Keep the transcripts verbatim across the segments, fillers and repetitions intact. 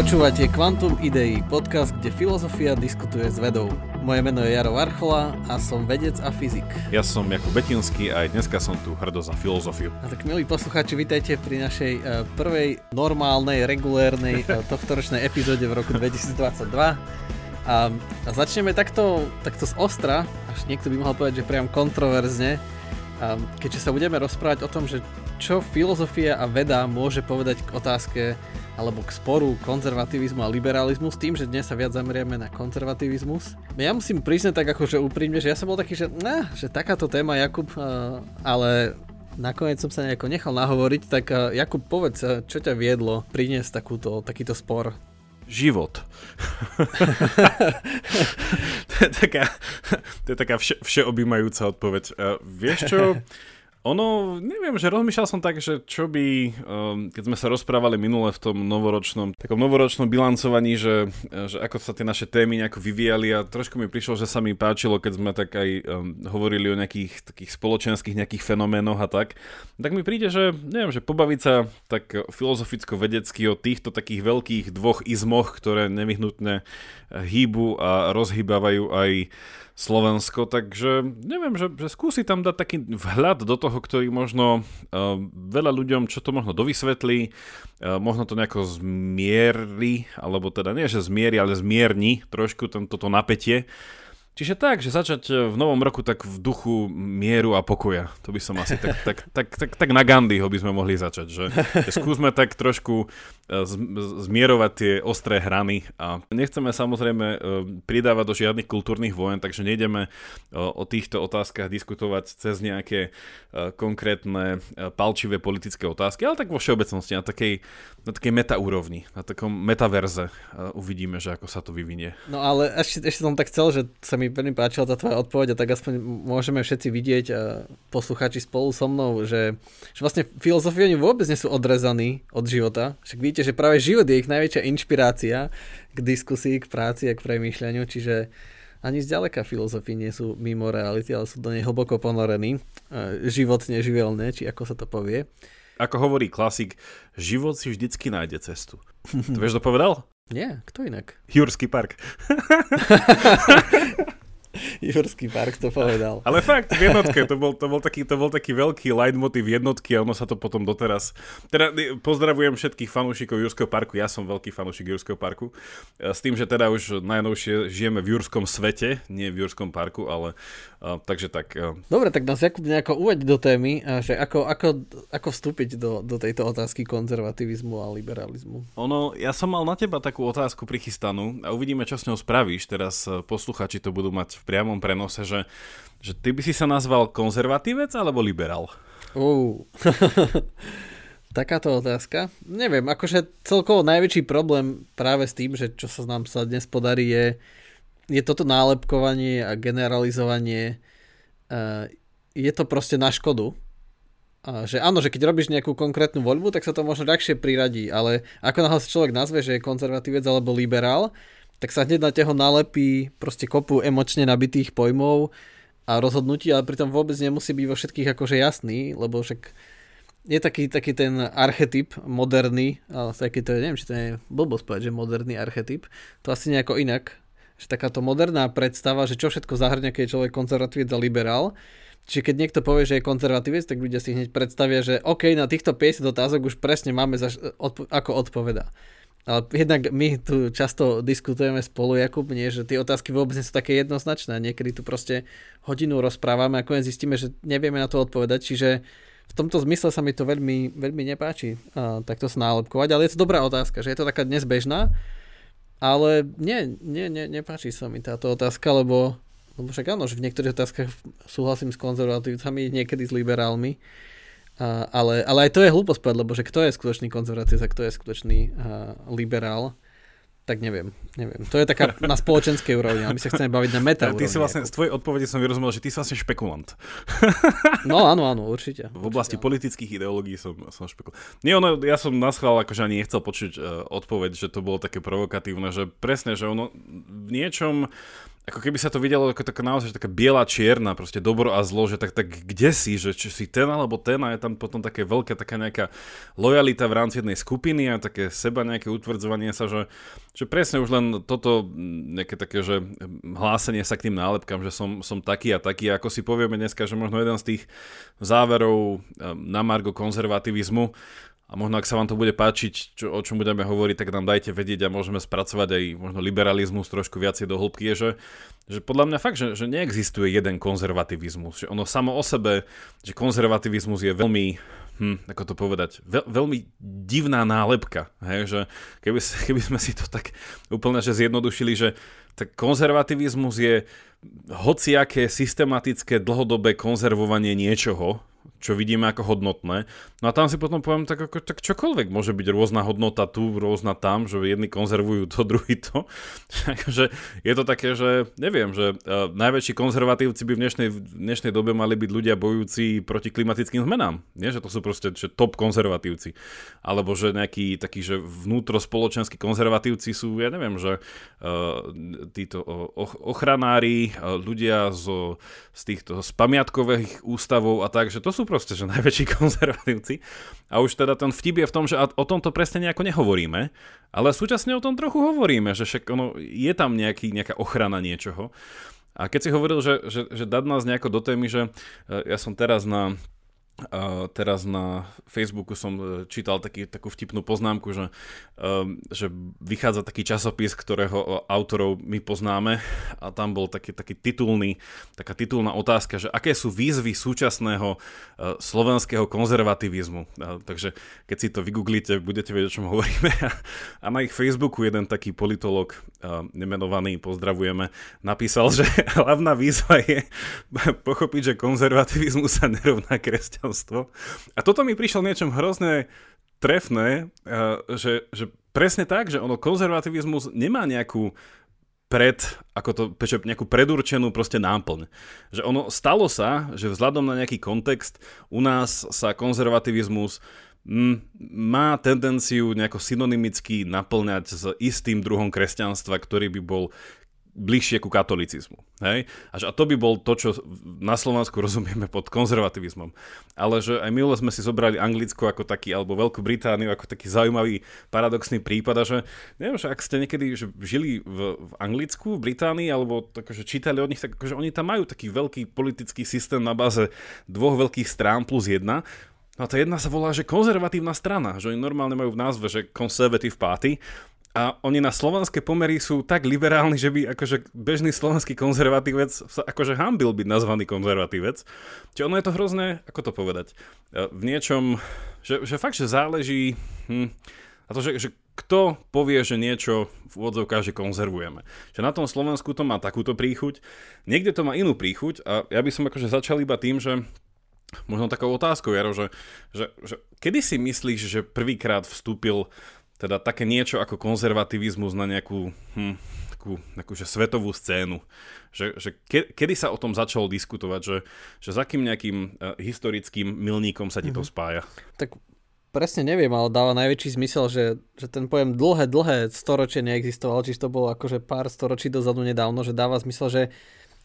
Počúvate Quantum Idei, podcast, kde filozofia diskutuje s vedou. Moje meno je Jaro Varchola a som vedec a fyzik. Ja som Jakub Betinský a aj dneska som tu hrdosť na filozofiu. A tak, milí poslucháči, vitajte pri našej uh, prvej normálnej, regulérnej uh, tohtoročnej epizóde v roku dvetisícdvadsaťdva. A, a začneme takto, takto z ostra, až niekto by mohol povedať, že priam kontroverzne, um, keďže sa budeme rozprávať o tom, že čo filozofia a veda môže povedať k otázke alebo k sporu konzervativizmu a liberalizmu, s tým, že dnes sa viac zameriame na konzervativizmus. Ja musím priznať tak akože úprimne, že ja som bol taký, že, nah, že takáto téma, Jakub, ale nakoniec som sa nejako nechal nahovoriť, tak Jakub, povedz, čo ťa viedlo priniesť takúto, takýto spor? Život. to je taká, to je taká vše, všeobjímajúca odpoveď. Vieš čo? Ono, neviem, že rozmýšľal som tak, že čo by, um, keď sme sa rozprávali minule v tom novoročnom, takom novoročnom bilancovaní, že, že ako sa tie naše témy nejako vyvíjali a trošku mi prišlo, že sa mi páčilo, keď sme tak aj um, hovorili o nejakých takých spoločenských nejakých fenoménoch a tak, tak mi príde, že neviem, že pobaviť sa tak filozoficko-vedecky o týchto takých veľkých dvoch izmoch, ktoré nevyhnutne hýbu a rozhýbavajú aj Slovensko, takže neviem, že, že skúsi tam dať taký vhľad do toho, ktorý možno uh, veľa ľuďom, čo to možno dovysvetlí, uh, možno to nejako zmierí, alebo teda nie, že zmierí, ale zmierni trošku toto napätie. Čiže tak, že začať v novom roku tak v duchu mieru a pokoja. To by som asi tak, tak, tak, tak, tak na Gandhiho by sme mohli začať, že, že skúsme tak trošku uh, z, zmierovať tie ostré hrany a nechceme samozrejme uh, pridávať do žiadnych kultúrnych vojen, takže nejdeme uh, o týchto otázkach diskutovať cez nejaké uh, konkrétne uh, palčivé politické otázky, ale tak vo všeobecnosti na takej, na takej metaúrovni, na takom metaverze uh, uvidíme, že ako sa to vyvinie. No ale ešte, ešte som tak chcel, že sa mi veľmi páčila tá tvoja odpoveď, a tak aspoň môžeme všetci vidieť, poslucháči spolu so mnou, že, že vlastne filozofie vôbec nie sú odrezaní od života. Však vidíte, že práve život je ich najväčšia inšpirácia k diskusii, k práci a k premýšľaniu, čiže ani zďaleka filozofie nie sú mimo reality, ale sú do nej hlboko ponorení. Život neživelné, či ako sa to povie. Ako hovorí klasik, život si vždycky nájde cestu. To vieš, kto povedal? Nie, kto inak? Jurský park. Jurský park to povedal. Ale fakt, v jednotke, to bol, to bol, taký, to bol taký veľký leitmotiv jednotky a ono sa to potom doteraz... Teda pozdravujem všetkých fanúšikov Jurského parku, ja som veľký fanúšik Jurského parku, s tým, že teda už najnovšie žijeme v Jurskom svete, nie v Jurskom parku, ale uh, takže tak... Uh... Dobre, tak nás Jakub nejako uveď do témy, že ako, ako, ako vstúpiť do, do tejto otázky konzervativizmu a liberalizmu. Ono, ja som mal na teba takú otázku prichystanú a uvidíme, čo s ňou spravíš. Teraz posluchači to budú mať v priamom prenose, že, že ty by si sa nazval konzervatívec alebo liberál? Uh. Takáto otázka. Neviem, akože celkovo najväčší problém práve s tým, že čo sa nám sa dnes podarí, je, je toto nálepkovanie a generalizovanie. Uh, je to proste na škodu. Uh, že áno, že keď robíš nejakú konkrétnu voľbu, tak sa to možno ľahšie priradí, ale ako náhle sa človek nazve, že je konzervatívec alebo liberál, tak sa hneď na teho nalepí proste kopu emočne nabitých pojmov a rozhodnutí, ale pritom vôbec nemusí byť vo všetkých akože jasný, lebo však je taký, taký ten archetyp moderný, ale taký to je, neviem, či to je blbosť povedať, že moderný archetyp, to asi nejako inak, že takáto moderná predstava, že čo všetko zahrňa, keď je človek konzervatívec a liberál. Čiže keď niekto povie, že je konzervatívec, tak ľudia si hneď predstavia, že OK, na týchto päťdesiat otázok už presne máme zaš- odpo- ako odpoveda. Ale jednak my tu často diskutujeme spolu, Jakub, nie, že tie otázky vôbec nie sú také jednoznačné. Niekedy tu proste hodinu rozprávame a konec zistíme, že nevieme na to odpovedať. Čiže v tomto zmysle sa mi to veľmi, veľmi nepáči a takto sa nálepkovať. Ale je to dobrá otázka, že je to taká dnes bežná. Ale nie, nie, nie, nepáči sa mi táto otázka, lebo, lebo však áno, že v niektorých otázkach súhlasím s konzervatívcami, niekedy s liberálmi. Uh, ale, ale aj to je hlúposť povedať, lebo že kto je skutočný konzervatívec a kto je skutočný uh, liberál, tak neviem, neviem. To je taká na spoločenskej úrovni, ale my sa chceme baviť na meta úrovni. Ty si vlastne, z tvojej odpovede som vyrozumel, že ty si vlastne špekulant. No áno, áno, určite. V oblasti určite, politických ideológií som, som špekulant. Nie, ono, ja som naschvál, akože ani nechcel počuť uh, odpoveď, že to bolo také provokatívne, že presne, že ono v niečom... ako keby sa to videlo ako taká naozaj taká biela čierna, proste dobro a zlo, že tak, tak kde si, že či si ten alebo ten, a je tam potom také veľká taká nejaká lojalita v rámci jednej skupiny a také seba nejaké utvrdzovanie sa, že, že presne už len toto nejaké také, že hlásenie sa k tým nálepkám, že som, som taký a taký, a ako si povieme dneska, že možno jeden z tých záverov na margo konzervativizmu, a možno, ak sa vám to bude páčiť, čo, o čom budeme hovoriť, tak nám dajte vedieť a môžeme spracovať aj možno liberalizmus trošku viacej do hĺbky, je, že, že podľa mňa fakt, že, že neexistuje jeden konzervativizmus. Že ono samo o sebe, že konzervativizmus je veľmi, hm, ako to povedať, veľ, veľmi divná nálepka. Hej? Že keby, keby sme si to tak úplne že zjednodušili, že tak konzervativizmus je hociaké systematické dlhodobé konzervovanie niečoho, čo vidíme ako hodnotné. No a tam si potom poviem, tak, ako, tak čokoľvek môže byť rôzna hodnota tu, rôzna tam, že jedni konzervujú to, druhý to. Takže je to také, že neviem, že uh, najväčší konzervatívci by v dnešnej, dnešnej dobe mali byť ľudia bojujúci proti klimatickým zmenám. Nie, že to sú proste že top konzervatívci. Alebo že nejakí takí, že vnútrospoločenskí konzervatívci sú, ja neviem, že uh, títo och- ochranári, uh, ľudia z, z týchto z pamiatkových ústavov a tak, že to sú proste, že najväčší konzervatívci. A už teda ten vtip je v tom, že o tomto presne nejako nehovoríme, ale súčasne o tom trochu hovoríme, že však ono, je tam nejaký, nejaká ochrana niečoho. A keď si hovoril, že, že, že dať nás nejako do témy, že ja som teraz na, teraz na Facebooku som čítal taký, takú vtipnú poznámku, že, že vychádza taký časopis, ktorého autorov my poznáme, a tam bol taký, taký titulný, taká titulná otázka, že aké sú výzvy súčasného slovenského konzervativizmu. A takže keď si to vygooglíte, budete vedieť, o čom hovoríme. A na ich Facebooku jeden taký politolog, nemenovaný, pozdravujeme, napísal, že hlavná výzva je pochopiť, že konzervativizmu sa nerovná kresťanstvu. A toto mi prišlo niečom hrozne trefné, že, že presne tak, že ono konzervativizmus nemá nejakú pred, ako to, nejakú predurčenú proste náplň. Že ono stalo sa, že vzhľadom na nejaký kontext u nás sa konzervativizmus má tendenciu nejako synonymicky naplňať s istým druhom kresťanstva, ktorý by bol bližšie ku katolicizmu. Hej? A to by bol to, čo na Slovensku rozumieme pod konzervativizmom. Ale že aj minule sme si zobrali Anglicko ako taký, alebo Veľkú Britániu ako taký zaujímavý paradoxný prípad, a že neviem, že ak ste niekedy že žili v, v Anglicku, v Británii, alebo tak, že čítali od nich, tak že oni tam majú taký veľký politický systém na báze dvoch veľkých strán plus jedna. No a tá jedna sa volá, že konzervatívna strana, že oni normálne majú v názve, že Conservative Party. A oni na slovenské pomery sú tak liberálni, že by akože bežný slovenský konzervatívec sa akože hanbil byť nazvaný konzervatívec. Čiže ono je to hrozné, ako to povedať, v niečom, že, že fakt, že záleží hm, na to, že, že kto povie, že niečo v úvodzovkách, že konzervujeme. Že na tom Slovensku to má takúto príchuť, niekde to má inú príchuť, a ja by som akože začal iba tým, že možno takou otázkou, Jaro, že, že, že kedy si myslíš, že prvýkrát vstúpil teda také niečo ako konzervativizmus na nejakú hm, takú, takú že svetovú scénu. Že, že ke, kedy sa o tom začalo diskutovať? Že, že za akým nejakým uh, historickým milníkom sa ti mm-hmm. to spája? Tak presne neviem, ale dáva najväčší zmysel, že, že ten pojem dlhé, dlhé storočie neexistoval, čiže to bolo akože pár storočí dozadu nedávno, že dáva zmysel, že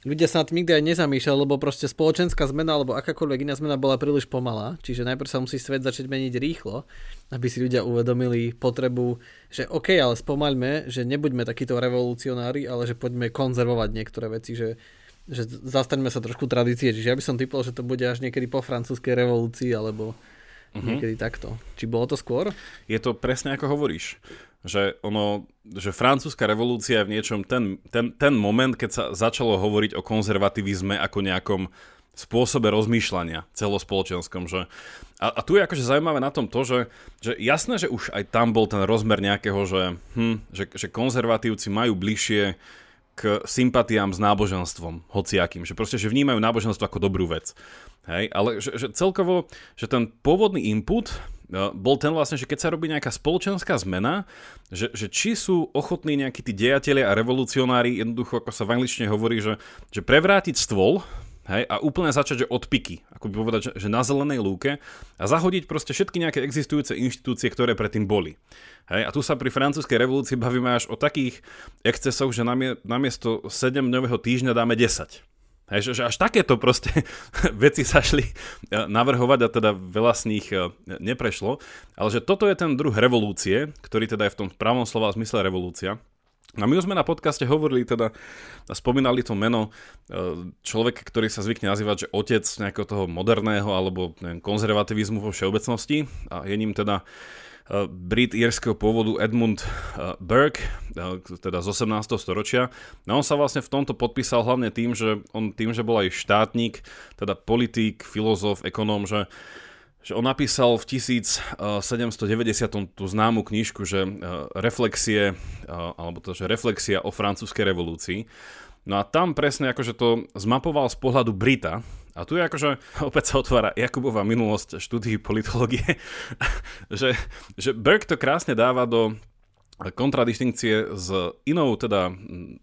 ľudia sa nad tým nikdy aj nezamýšľali, lebo proste spoločenská zmena alebo akákoľvek iná zmena bola príliš pomalá, čiže najprv sa musí svet začať meniť rýchlo, aby si ľudia uvedomili potrebu, že OK, ale spomaľme, že nebuďme takíto revolucionári, ale že poďme konzervovať niektoré veci, že, že zastaňme sa trošku tradície, čiže ja by som typol, že to bude až niekedy po francúzskej revolúcii alebo uh-huh. niekedy takto. Či bolo to skôr? Je to presne ako hovoríš. Že ono, že francúzska revolúcia je v niečom ten, ten, ten moment, keď sa začalo hovoriť o konzervativizme ako nejakom spôsobe rozmýšľania celospoločenskom. Že, a, a tu je akože zaujímavé na tom to, že, že jasné, že už aj tam bol ten rozmer nejakého, že, hm, že, že konzervatívci majú bližšie k sympatiám s náboženstvom, hociakým. Že proste, že vnímajú náboženstvo ako dobrú vec. Hej? Ale že, že celkovo, že ten pôvodný input bol ten vlastne, že keď sa robí nejaká spoločenská zmena, že, že či sú ochotní nejakí tí dejatelia a revolucionári, jednoducho, ako sa v angličtine hovorí, že, že prevrátiť stôl, hej, a úplne začať, že od piky. ako by povedať, že na zelenej lúke a zahodiť proste všetky nejaké existujúce inštitúcie, ktoré predtým boli. Hej? A tu sa pri francúzskej revolúcii bavíme až o takých excesoch, že namiesto sedemdňového týždňa dáme desať. Hej? Že, že až takéto proste veci sa šli navrhovať a teda veľa z nich neprešlo. Ale že toto je ten druh revolúcie, ktorý teda je v tom pravom slova zmysle revolúcia. A my už sme na podcaste hovorili, teda spomínali to meno človeka, ktorý sa zvykne nazývať, že otec nejakého toho moderného alebo neviem, konzervativizmu vo všeobecnosti. A je ním teda Brit írskeho pôvodu Edmund Burke, teda z osemnásteho storočia. A on sa vlastne v tomto podpísal hlavne tým, že on tým, že bol aj štátnik, teda politík, filozof, ekonóm, že že on napísal v tisícsedemstodeväťdesiat tú známu knižku, že reflexie, alebo to, že reflexia o francúzskej revolúcii. No a tam presne akože to zmapoval z pohľadu Brita. A tu je akože, opäť sa otvára Jakubova minulosť štúdií politológie, že, že Burke to krásne dáva do kontradistinkcie s inou teda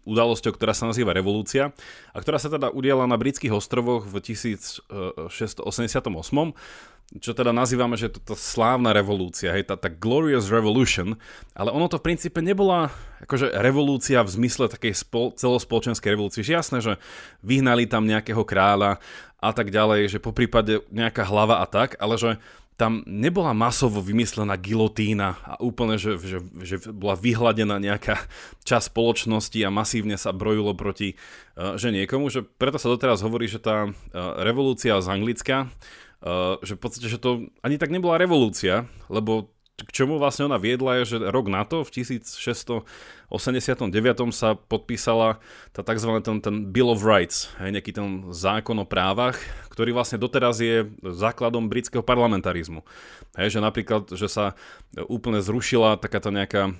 udalosťou, ktorá sa nazýva revolúcia a ktorá sa teda udiala na britských ostrovoch v tisícšesťstoosemdesiatom ôsmom, čo teda nazývame, že to tá slávna revolúcia, hej, tá, tá Glorious Revolution, ale ono to v princípe nebola akože revolúcia v zmysle takej spol- celospoločenskej revolúcie. Že jasné, že vyhnali tam nejakého kráľa a tak ďalej, že poprípade nejaká hlava a tak, ale že tam nebola masovo vymyslená gilotína a úplne, že, že, že bola vyhladená nejaká časť spoločnosti a masívne sa brojilo proti že niekomu. Že preto sa doteraz hovorí, že tá revolúcia z Anglicka, že v podstate, že to ani tak nebola revolúcia, lebo k čomu vlastne ona viedla je, že rok na to, v tisícšesťstoosemdesiatom deviatom sa podpísala tá tzv. Ten, ten Bill of Rights, hej, nejaký ten zákon o právach, ktorý vlastne doteraz je základom britského parlamentarizmu. Hej, že napríklad, že sa úplne zrušila takáto nejaká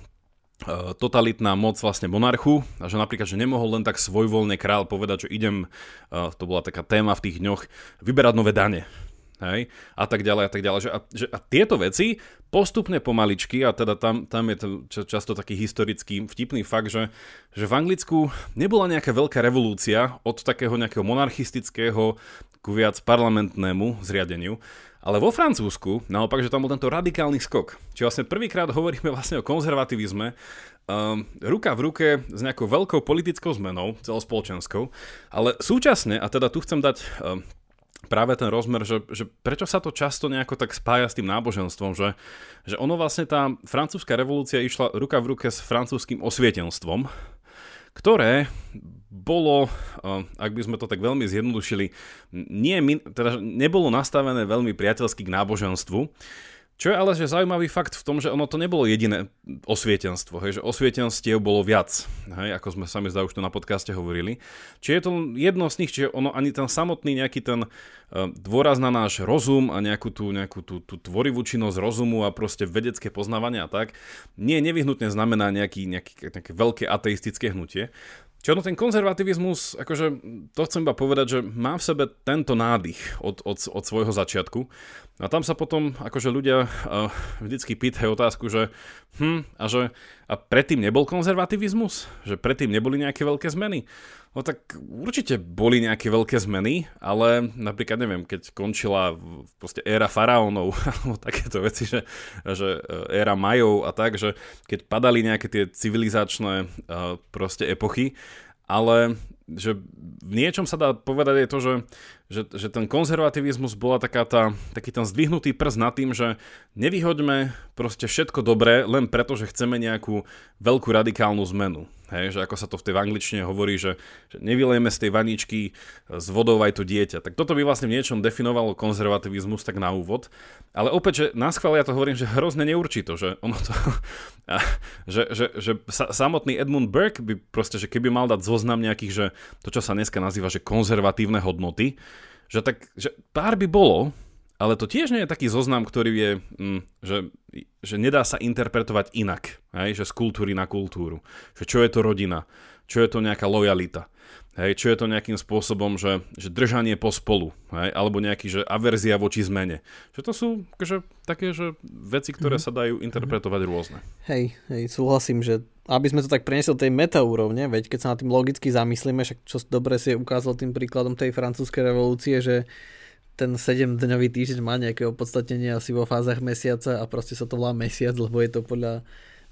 totalitná moc vlastne monarchu a že napríklad, že nemohol len tak svojvoľne kráľ povedať, že idem, to bola taká téma v tých dňoch, vyberať nové dane. Hej, a tak ďalej, a tak ďalej. Že a, že a tieto veci postupne pomaličky, a teda tam, tam je to často taký historický vtipný fakt, že, že v Anglicku nebola nejaká veľká revolúcia od takého nejakého monarchistického ku viac parlamentnému zriadeniu, ale vo Francúzsku naopak, že tam bol tento radikálny skok. Čiže vlastne prvýkrát hovoríme vlastne o konzervativizme, Um, ruka v ruke s nejakou veľkou politickou zmenou, celospoločenskou, ale súčasne, a teda tu chcem dať um, práve ten rozmer, že, že prečo sa to často nejako tak spája s tým náboženstvom, že, že ono vlastne tá francúzska revolúcia išla ruka v ruke s francúzským osvietenstvom, ktoré bolo, ak by sme to tak veľmi zjednodušili, nie, teda nebolo nastavené veľmi priateľsky k náboženstvu. Čo je ale že zaujímavý fakt v tom, že ono to nebolo jediné osvietenstvo, hej, že osvietenstiev bolo viac, hej, ako sme sami zdá už tu na podcaste hovorili. Čiže je to jedno z nich, čiže ono ani ten samotný nejaký ten dôraz na náš rozum a nejakú tú, nejakú tú, tú tvorivú činnosť rozumu a proste vedecké poznávanie a tak, nie nevyhnutne znamená nejaký, nejaký, nejaké veľké ateistické hnutie. Čiže ono ten konzervativizmus, akože to chcem iba povedať, že má v sebe tento nádych od, od, od svojho začiatku. A tam sa potom akože ľudia uh, vždycky pýtajú otázku, že hm, a že a predtým nebol konzervativizmus? Že predtým neboli nejaké veľké zmeny? No tak určite boli nejaké veľké zmeny, ale napríklad neviem, keď končila v poste éra faraónov alebo takéto veci, že, že éra Majov a tak, že keď padali nejaké tie civilizačné uh, proste epochy, ale že v niečom sa dá povedať je to, že, že, že ten konzervativizmus bola taká tá, taký ten zdvihnutý prst nad tým, že nevyhoďme proste všetko dobré len preto, že chceme nejakú veľkú radikálnu zmenu. Hej, že ako sa to v tej angličtine hovorí, že, že nevylejme z tej vaničky s vodou aj to dieťa. Tak toto by vlastne v niečom definovalo konzervativizmus tak na úvod. Ale opäť, že na schvál ja to hovorím, že hrozne neurčito, že ono to... že, že, že samotný Edmund Burke by proste, že keby mal dať zoznam nejakých, že to, čo sa dneska nazýva, že konzervatívne hodnoty, že tak, že pár by bolo, ale to tiež nie je taký zoznam, ktorý je, že, že nedá sa interpretovať inak, hej? Že z kultúry na kultúru, že čo je to rodina, čo je to nejaká lojalita, hej? Čo je to nejakým spôsobom, že, že držanie pospolu, hej? Alebo nejaký, že averzia voči zmene, že to sú že, také, že veci, ktoré mm-hmm. sa dajú interpretovať mm-hmm. rôzne. Hej, hej, súhlasím, že aby sme to tak preniesli do tej metaúrovne, veď keď sa na tým logicky zamyslíme, však čo dobre si ukázal tým príkladom tej francúzskej revolúcie, že ten sedemdňový týždeň má nejaké opodstatnenie asi vo fázach mesiaca a proste sa to volá mesiac, lebo je to podľa,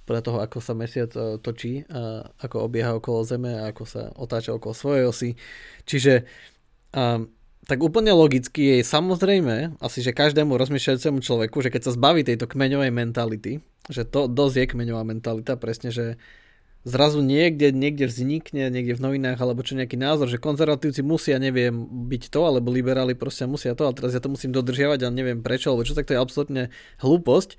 podľa toho, ako sa mesiac točí, a ako obieha okolo Zeme a ako sa otáča okolo svojej osy. Čiže um, tak úplne logicky je samozrejme asi, že každému rozmýšľajúcemu človeku, že keď sa zbaví tejto kmeňovej mentality, že to dosť je kmeňová mentalita, presne, že zrazu niekde, niekde vznikne, niekde v novinách, alebo čo nejaký názor, že konzervatívci musia, neviem, byť to, alebo liberáli proste musia to, ale teraz ja to musím dodržiavať, ale neviem prečo, alebo čo, tak to je absolútne hlúposť.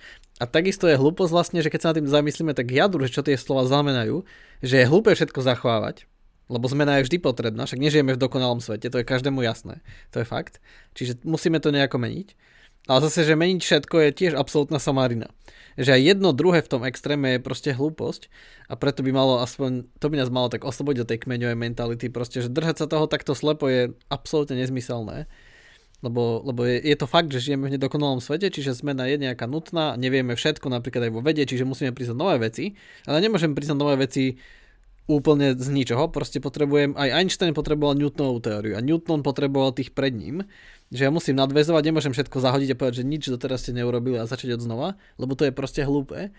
A takisto je hlúposť vlastne, že keď sa nad tým zamyslíme, tak jadru, že čo tie slova znamenajú, že je hlúpe všetko zachovávať. Lebo zmena je vždy potrebná, však nežijeme v dokonalom svete, to je každému jasné, to je fakt. Čiže musíme to nejako meniť. Ale zase, že meniť všetko je tiež absolútna samarina. Že aj jedno druhé v tom extréme je proste hlúposť a preto by malo aspoň, to by nás malo tak oslobodiť od tej kmeňovej mentality, proste, že držať sa toho takto slepo je absolútne nezmyselné. Lebo, lebo je, je to fakt, že žijeme v nedokonalom svete, čiže zmena je nejaká nutná, nevieme všetko, napríklad aj vo vede, čiže musíme priznať nové veci, ale nemôžeme priznať nové veci úplne z ničoho, proste potrebujem, aj Einstein potreboval Newtonovú teóriu a Newton potreboval tých pred ním, že ja musím nadväzovať, nemôžem všetko zahodiť a povedať, že nič doteraz ste neurobili a začať od znova, lebo to je proste hlúpe.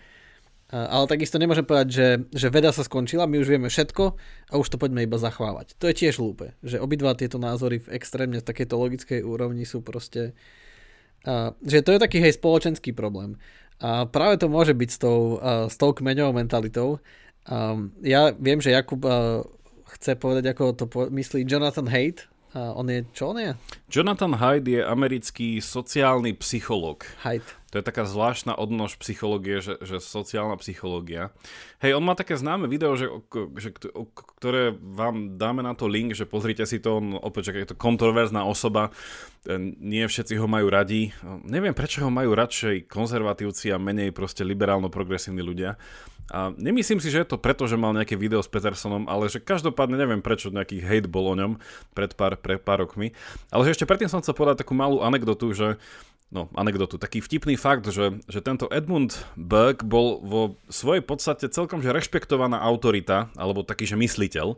Ale takisto nemôžem povedať, že, že veda sa skončila, my už vieme všetko a už to poďme iba zachvávať. To je tiež hlúpe, že obidva tieto názory v extrémne v takejto logickej úrovni sú proste, že to je taký, hej, spoločenský problém. A práve to môže byť s tou, s tou kmeňovou mentalitou. Um, ja viem, že Jakub uh, chce povedať, ako to po- myslí Jonathan Haidt. Uh, on je, čo on je? Jonathan Haidt je americký sociálny psychológ. Haidt. To je taká zvláštna odnož psychológie, že, že sociálna psychológia. Hej, on má také známe video, že, že, ktoré vám dáme na to link, že pozrite si to, on opäť, že je to kontroverzná osoba, nie všetci ho majú radi. Neviem, prečo ho majú radšej konzervatívci a menej proste liberálno-progresívni ľudia. A nemyslím si, že je to preto, že mal nejaké video s Petersonom, ale že každopádne neviem, prečo nejaký hate bol o ňom pred pár, pred pár rokmi. Ale že ešte predtým som chcel povedať takú malú anekdotu, že No, anekdotu. Taký vtipný fakt, že, že tento Edmund Burke bol vo svojej podstate celkom že rešpektovaná autorita, alebo taký, že mysliteľ,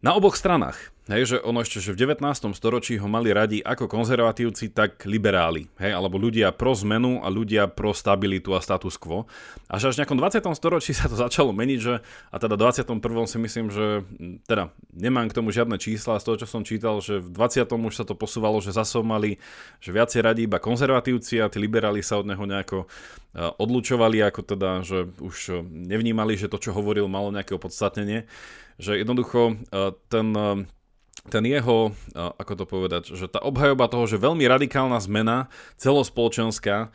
na oboch stranách. Hej, že ono ešte, že v devätnástom storočí ho mali radi ako konzervatívci, tak liberáli. Hej, alebo ľudia pro zmenu a ľudia pro stabilitu a status quo. Až až v nejakom dvadsiatom storočí sa to začalo meniť, že, a teda dvadsiatom prvom si myslím, že teda nemám k tomu žiadne čísla, z toho, čo som čítal, že v dvadsiatom už sa to posúvalo, že zase mali, že viacej radi iba konzervatívci a tí liberáli sa od neho nejako odlučovali, ako teda, že už nevnímali, že to, čo hovoril, malo nejaké opodstatnenie. Že jednoducho ten, ten jeho, ako to povedať, že tá obhajoba toho, že veľmi radikálna zmena celospoločenská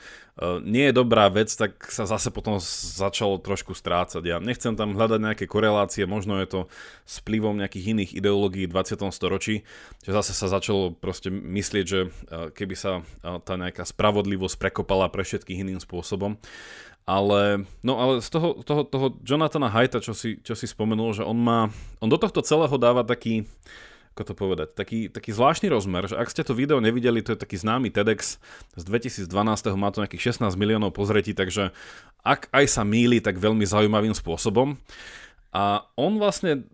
nie je dobrá vec, tak sa zase potom začalo trošku strácať. Ja nechcem tam hľadať nejaké korelácie, možno je to s vplyvom nejakých iných ideológií v dvadsiatom storočí, že zase sa začalo proste myslieť, že keby sa tá nejaká spravodlivosť prekopala pre všetkých iným spôsobom. Ale, no ale z toho, toho, toho Jonathana Haidta, čo si, čo si spomenul, že on má, on do tohto celého dáva taký, ako to povedať, taký, taký zvláštny rozmer, že ak ste to video nevideli, to je taký známy TEDx z dvetisícdvanásť, má to nejakých šestnásť miliónov pozretí, takže ak aj sa mýli, tak veľmi zaujímavým spôsobom. A on vlastne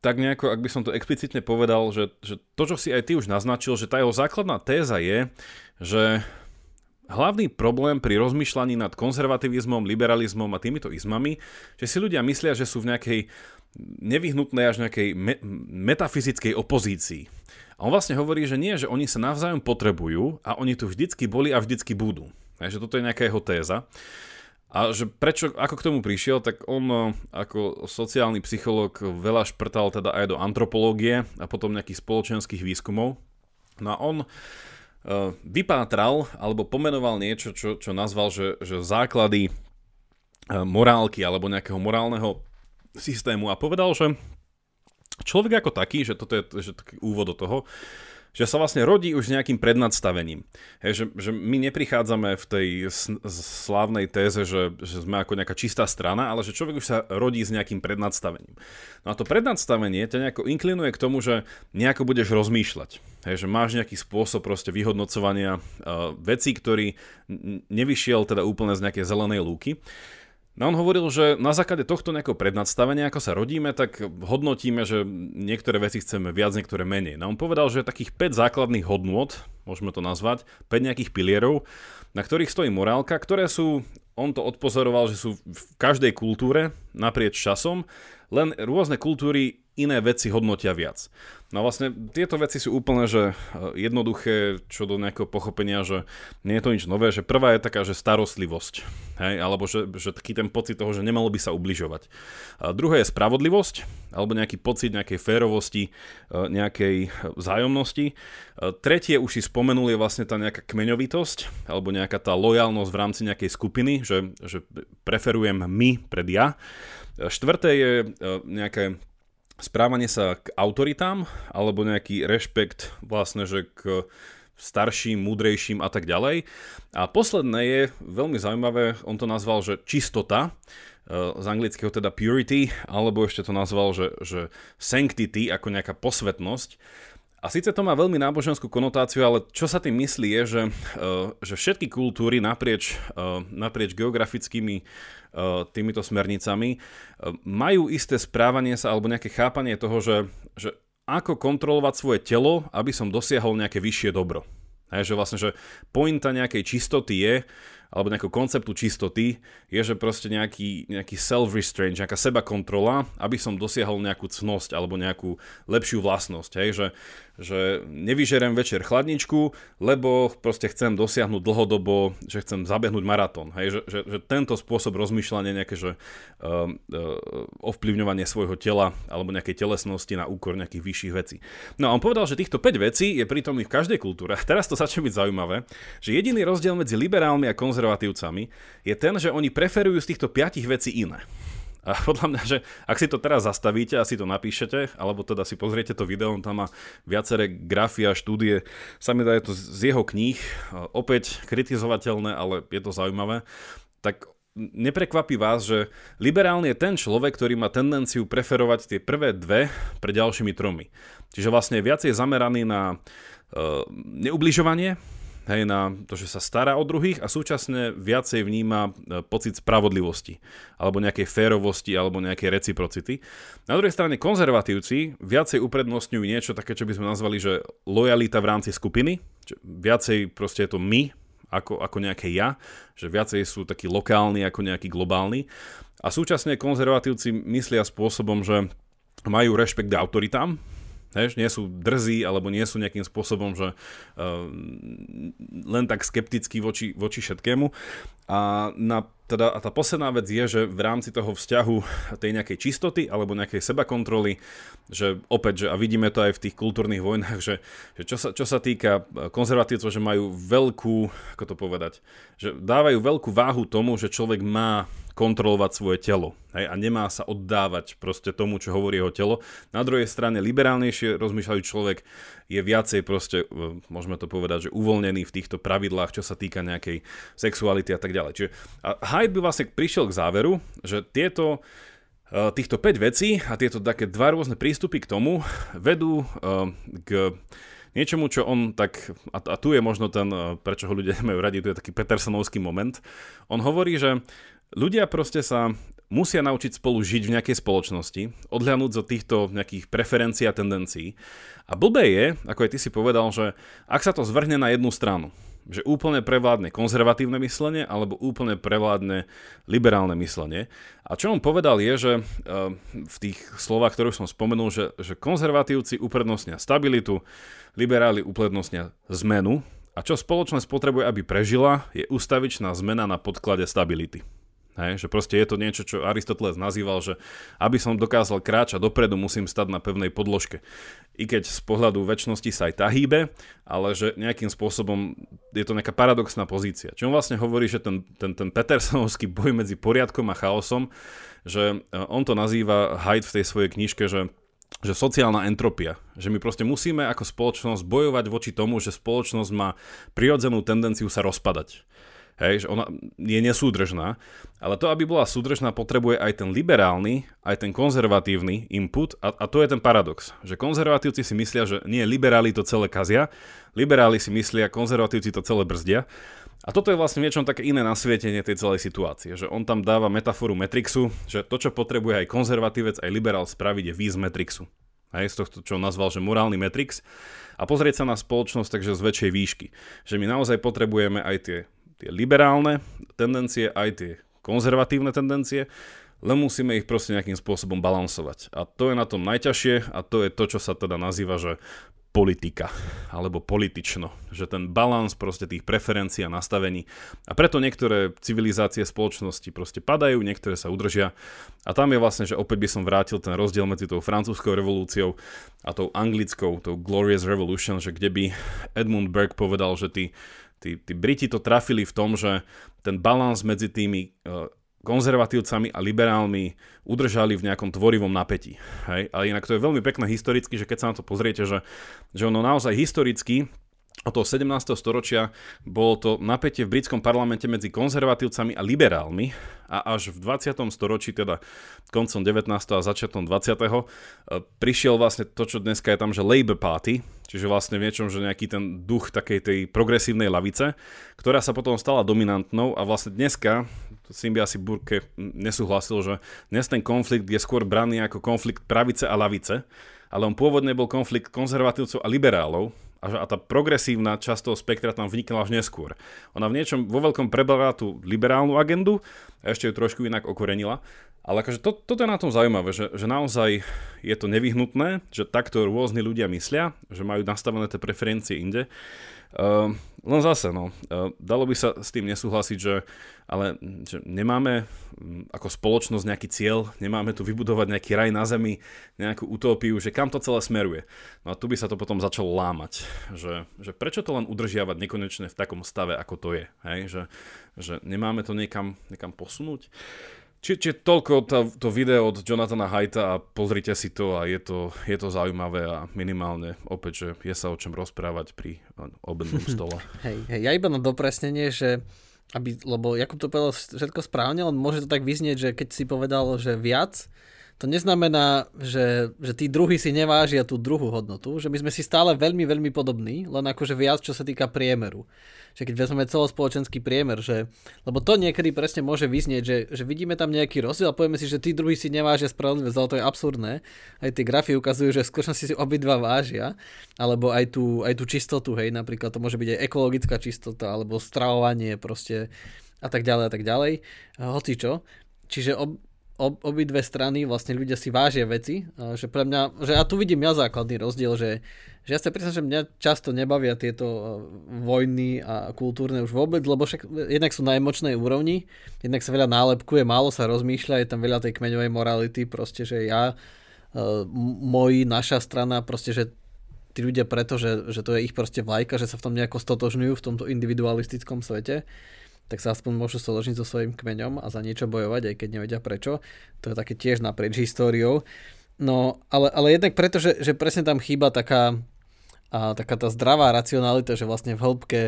tak nejako, ak by som to explicitne povedal, že, že to, čo si aj ty už naznačil, že tá jeho základná téza je, že hlavný problém pri rozmýšľaní nad konzervativizmom, liberalizmom a týmito izmami, že si ľudia myslia, že sú v nejakej nevyhnutnej až nejakej me- metafyzickej opozícii. A on vlastne hovorí, že nie, že oni sa navzájom potrebujú a oni tu vždycky boli a vždycky budú. Takže toto je nejaká jeho téza. A že prečo, ako k tomu prišiel, tak on ako sociálny psychológ veľa šprtal teda aj do antropológie a potom nejakých spoločenských výskumov. No a on vypátral alebo pomenoval niečo, čo, čo nazval, že, že základy morálky alebo nejakého morálneho systému a povedal, že človek ako taký, že toto je že taký úvod do toho, že sa vlastne rodí už s nejakým prednadstavením. Hej, že, že my neprichádzame v tej slávnej téze, že, že sme ako nejaká čistá strana, ale že človek už sa rodí s nejakým prednadstavením. No a to prednadstavenie ťa nejako inklinuje k tomu, že nejako budeš rozmýšľať. Hej, že máš nejaký spôsob proste vyhodnocovania uh, vecí, ktorý nevyšiel teda úplne z nejakej zelenej lúky. No on hovoril, že na základe tohto nejakého prednastavenia, ako sa rodíme, tak hodnotíme, že niektoré veci chceme viac, niektoré menej. No on povedal, že takých päť základných hodnôt, môžeme to nazvať, päť nejakých pilierov, na ktorých stojí morálka, ktoré sú, on to odpozoroval, že sú v každej kultúre naprieč časom, len rôzne kultúry iné veci hodnotia viac. No vlastne tieto veci sú úplne že jednoduché, čo do nejakého pochopenia, že nie je to nič nové, že prvá je taká, že starostlivosť, hej? Alebo že, že taký ten pocit toho, že nemalo by sa ubližovať. A druhé je spravodlivosť, alebo nejaký pocit nejakej férovosti, nejakej vzájomnosti. A tretie už si spomenul je vlastne tá nejaká kmeňovitosť, alebo nejaká tá lojalnosť v rámci nejakej skupiny, že, že preferujem my pred ja. A štvrté je nejaké správanie sa k autoritám, alebo nejaký rešpekt vlastne, že k starším, múdrejším a tak ďalej. A posledné je veľmi zaujímavé, on to nazval, že čistota, z anglického teda purity, alebo ešte to nazval, že, že sanctity, ako nejaká posvetnosť. A síce to má veľmi náboženskú konotáciu, ale čo sa tým myslí je, že, že všetky kultúry naprieč, naprieč geografickými týmito smernicami majú isté správanie sa alebo nejaké chápanie toho, že, že ako kontrolovať svoje telo, aby som dosiahol nejaké vyššie dobro. Hej, že vlastne, že pointa nejakej čistoty je, alebo nejakého konceptu čistoty je, že proste nejaký, nejaký self-restraint, nejaká sebakontrola, aby som dosiahol nejakú cnosť alebo nejakú lepšiu vlastnosť. Hej, že, že nevyžerem večer chladničku, lebo proste chcem dosiahnuť dlhodobo, že chcem zabehnúť maratón. Hej, že, že, že tento spôsob rozmýšľania, nejaké že, uh, uh, ovplyvňovanie svojho tela alebo nejakej telesnosti na úkor nejakých vyšších vecí. No a on povedal, že týchto päť vecí je prítomných v každej kultúre. Teraz to začne byť zaujímavé, že jediný rozdiel medzi liberálmi a konzervatívcami je ten, že oni preferujú z týchto piatich vecí iné. A podľa mňa, že ak si to teraz zastavíte a si to napíšete, alebo teda si pozriete to video, on tam má viaceré grafy a štúdie, sa mi dá, je to z jeho kníh, opäť kritizovateľné, ale je to zaujímavé, tak neprekvapí vás, že liberálny je ten človek, ktorý má tendenciu preferovať tie prvé dve pred ďalšími tromi. Čiže vlastne viac je zameraný na uh, neubližovanie, hej, na to, že sa stará o druhých a súčasne viacej vníma pocit spravodlivosti alebo nejakej férovosti alebo nejakej reciprocity. Na druhej strane konzervatívci viacej uprednostňujú niečo také, čo by sme nazvali, že lojalita v rámci skupiny, viacej proste je to my ako, ako nejaké ja, že viacej sú takí lokálni ako nejakí globálni a súčasne konzervatívci myslia spôsobom, že majú rešpekt k autoritám. Hež, nie sú drzí, alebo nie sú nejakým spôsobom, že uh, len tak skeptický voči, voči všetkému. A, na, teda, a tá posledná vec je, že v rámci toho vzťahu tej nejakej čistoty alebo nejakej sebakontroly, že opäť, že, a vidíme to aj v tých kultúrnych vojnách, že, že čo, sa, čo sa týka konzervatívcov, že majú veľkú, ako to povedať, že dávajú veľkú váhu tomu, že človek má kontrolovať svoje telo, hej, a nemá sa oddávať proste tomu, čo hovorí jeho telo. Na druhej strane liberálnejšie rozmýšľajú človek je viacej proste, môžeme to povedať, že uvoľnený v týchto pravidlách, čo sa týka nejakej sexuality a tak ďalej. Čiže Haidt by vlastne prišiel k záveru, že tieto týchto päť vecí a tieto také dva rôzne prístupy k tomu vedú k niečomu, čo on tak, a, a tu je možno ten, prečo ho ľudia majú radi, tu je taký petersonovský moment. On hovorí, že ľudia proste sa musia naučiť spolu žiť v nejakej spoločnosti, odhľadnúť zo týchto nejakých preferencií a tendencií. A blbé je, ako aj ty si povedal, že ak sa to zvrhne na jednu stranu, že úplne prevládne konzervatívne myslenie alebo úplne prevládne liberálne myslenie. A čo on povedal je, že v tých slovách, ktoré som spomenul, že, že konzervatívci uprednostnia stabilitu, liberáli uprednostnia zmenu a čo spoločnosť potrebuje, aby prežila, je ustavičná zmena na podklade stability. Hej, že proste je to niečo, čo Aristoteles nazýval, že aby som dokázal kráčať dopredu, musím stať na pevnej podložke. I keď z pohľadu večnosti sa aj tá hýbe, ale že nejakým spôsobom je to nejaká paradoxná pozícia. Čo on vlastne hovorí, že ten, ten, ten petersonovský boj medzi poriadkom a chaosom, že on to nazýva Haidt v tej svojej knižke, že že sociálna entropia, že my proste musíme ako spoločnosť bojovať voči tomu, že spoločnosť má prirodzenú tendenciu sa rozpadať. Hej, že ona je nesúdržná, ale to, aby bola súdržná, potrebuje aj ten liberálny, aj ten konzervatívny input a, a to je ten paradox, že konzervatívci si myslia, že nie, liberáli to celé kazia, liberáli si myslia, konzervatívci to celé brzdia A toto je vlastne niečom také iné nasvietenie tej celej situácie, že on tam dáva metaforu Matrixu, že to, čo potrebuje aj konzervatívec, aj liberál spraviť, je výjsť Matrixu. Hej, z tohto, čo nazval, že morálny Matrix. A pozrieť sa na spoločnosť takže z väčšej výšky. Že my naozaj potrebujeme aj tie, tie liberálne tendencie, aj tie konzervatívne tendencie, len musíme ich proste nejakým spôsobom balansovať. A to je na tom najťažšie a to je to, čo sa teda nazýva, že politika, alebo politično, že ten balans proste tých preferencií a nastavení. A preto niektoré civilizácie spoločnosti proste padajú, niektoré sa udržia. A tam je vlastne, že opäť by som vrátil ten rozdiel medzi tou francúzskou revolúciou a tou anglickou, tou Glorious Revolution, že kde by Edmund Burke povedal, že tí, tí, tí Briti to trafili v tom, že ten balans medzi tými uh, konzervatívcami a liberálmi udržali v nejakom tvorivom napätí. Hej? A inak to je veľmi pekné historicky, že keď sa na to pozriete, že, že ono naozaj historicky od toho sedemnásteho storočia bolo to napätie v britskom parlamente medzi konzervatívcami a liberálmi a až v dvadsiatom storočí, teda koncom devätnásteho a začiatkom dvadsiateho prišiel vlastne to, čo dneska je tam, že Labour Party, čiže vlastne v niečom, že nejaký ten duch takej tej progresívnej lavice, ktorá sa potom stala dominantnou a vlastne dneska, s tým by asi Burke nesúhlasil, že dnes ten konflikt je skôr braný ako konflikt pravice a lavice, ale on pôvodne bol konflikt konzervatívcov a liberálov, a tá progresívna časť toho spektra tam vnikla až neskôr. Ona v niečom vo veľkom prebrala tú liberálnu agendu a ešte ju trošku inak okorenila. Ale akože to, toto je na tom zaujímavé, že, že naozaj je to nevyhnutné, že takto rôzni ľudia myslia, že majú nastavené tie preferencie inde. Uh, len zase, no, uh, dalo by sa s tým nesúhlasiť, že, ale, že nemáme um, ako spoločnosť nejaký cieľ, nemáme tu vybudovať nejaký raj na zemi, nejakú utópiu, že kam to celé smeruje. No a tu by sa to potom začalo lámať, že, že prečo to len udržiavať nekonečne v takom stave, ako to je, hej? Že, že nemáme to niekam, niekam posunúť. Čiže či toľko to, to video od Jonathana Haidta a pozrite si to a je to, je to zaujímavé a minimálne opäť, že je sa o čom rozprávať pri obednom stole. Hej, hej, ja iba na dopresnenie, že aby, lebo Jakub to povedal všetko správne, on môže to tak vyznieť, že keď si povedal, že viac, to neznamená, že, že tí druhí si nevážia tú druhú hodnotu, že my sme si stále veľmi, veľmi podobní, len akože viac, čo sa týka priemeru. Že keď vezmeme celospoločenský priemer, že, lebo to niekedy presne môže vyznieť, že, že vidíme tam nejaký rozdiel a povieme si, že tí druhí si nevážia spravodlivosť, ale to je absurdné. Aj tie grafy ukazujú, že v skutočnosti si obidva vážia, alebo aj tú, aj tú čistotu, hej, napríklad to môže byť aj ekologická čistota, alebo stravovanie proste a tak ďalej a tak ďalej. Hocičo. Čiže ob, ob, obidve strany vlastne ľudia si vážia veci, že pre mňa, že ja tu vidím ja základný rozdiel, že Že ja sa priznám, že mňa často nebavia tieto vojny a kultúrne už vôbec, lebo však jednak sú na emočnej úrovni, jednak sa veľa nálepkuje, málo sa rozmýšľa, je tam veľa tej kmeňovej morality, proste, že ja, moji, naša strana, proste, že tí ľudia preto, že, že to je ich proste vlajka, že sa v tom nejako stotožňujú v tomto individualistickom svete, tak sa aspoň môžu stotožniť so svojím kmeňom a za niečo bojovať, aj keď nevedia prečo. To je také tiež naprieč históriou. No, ale, ale jednak preto, že, že presne tam chýba taká a taká tá zdravá racionalita, že vlastne v hĺbke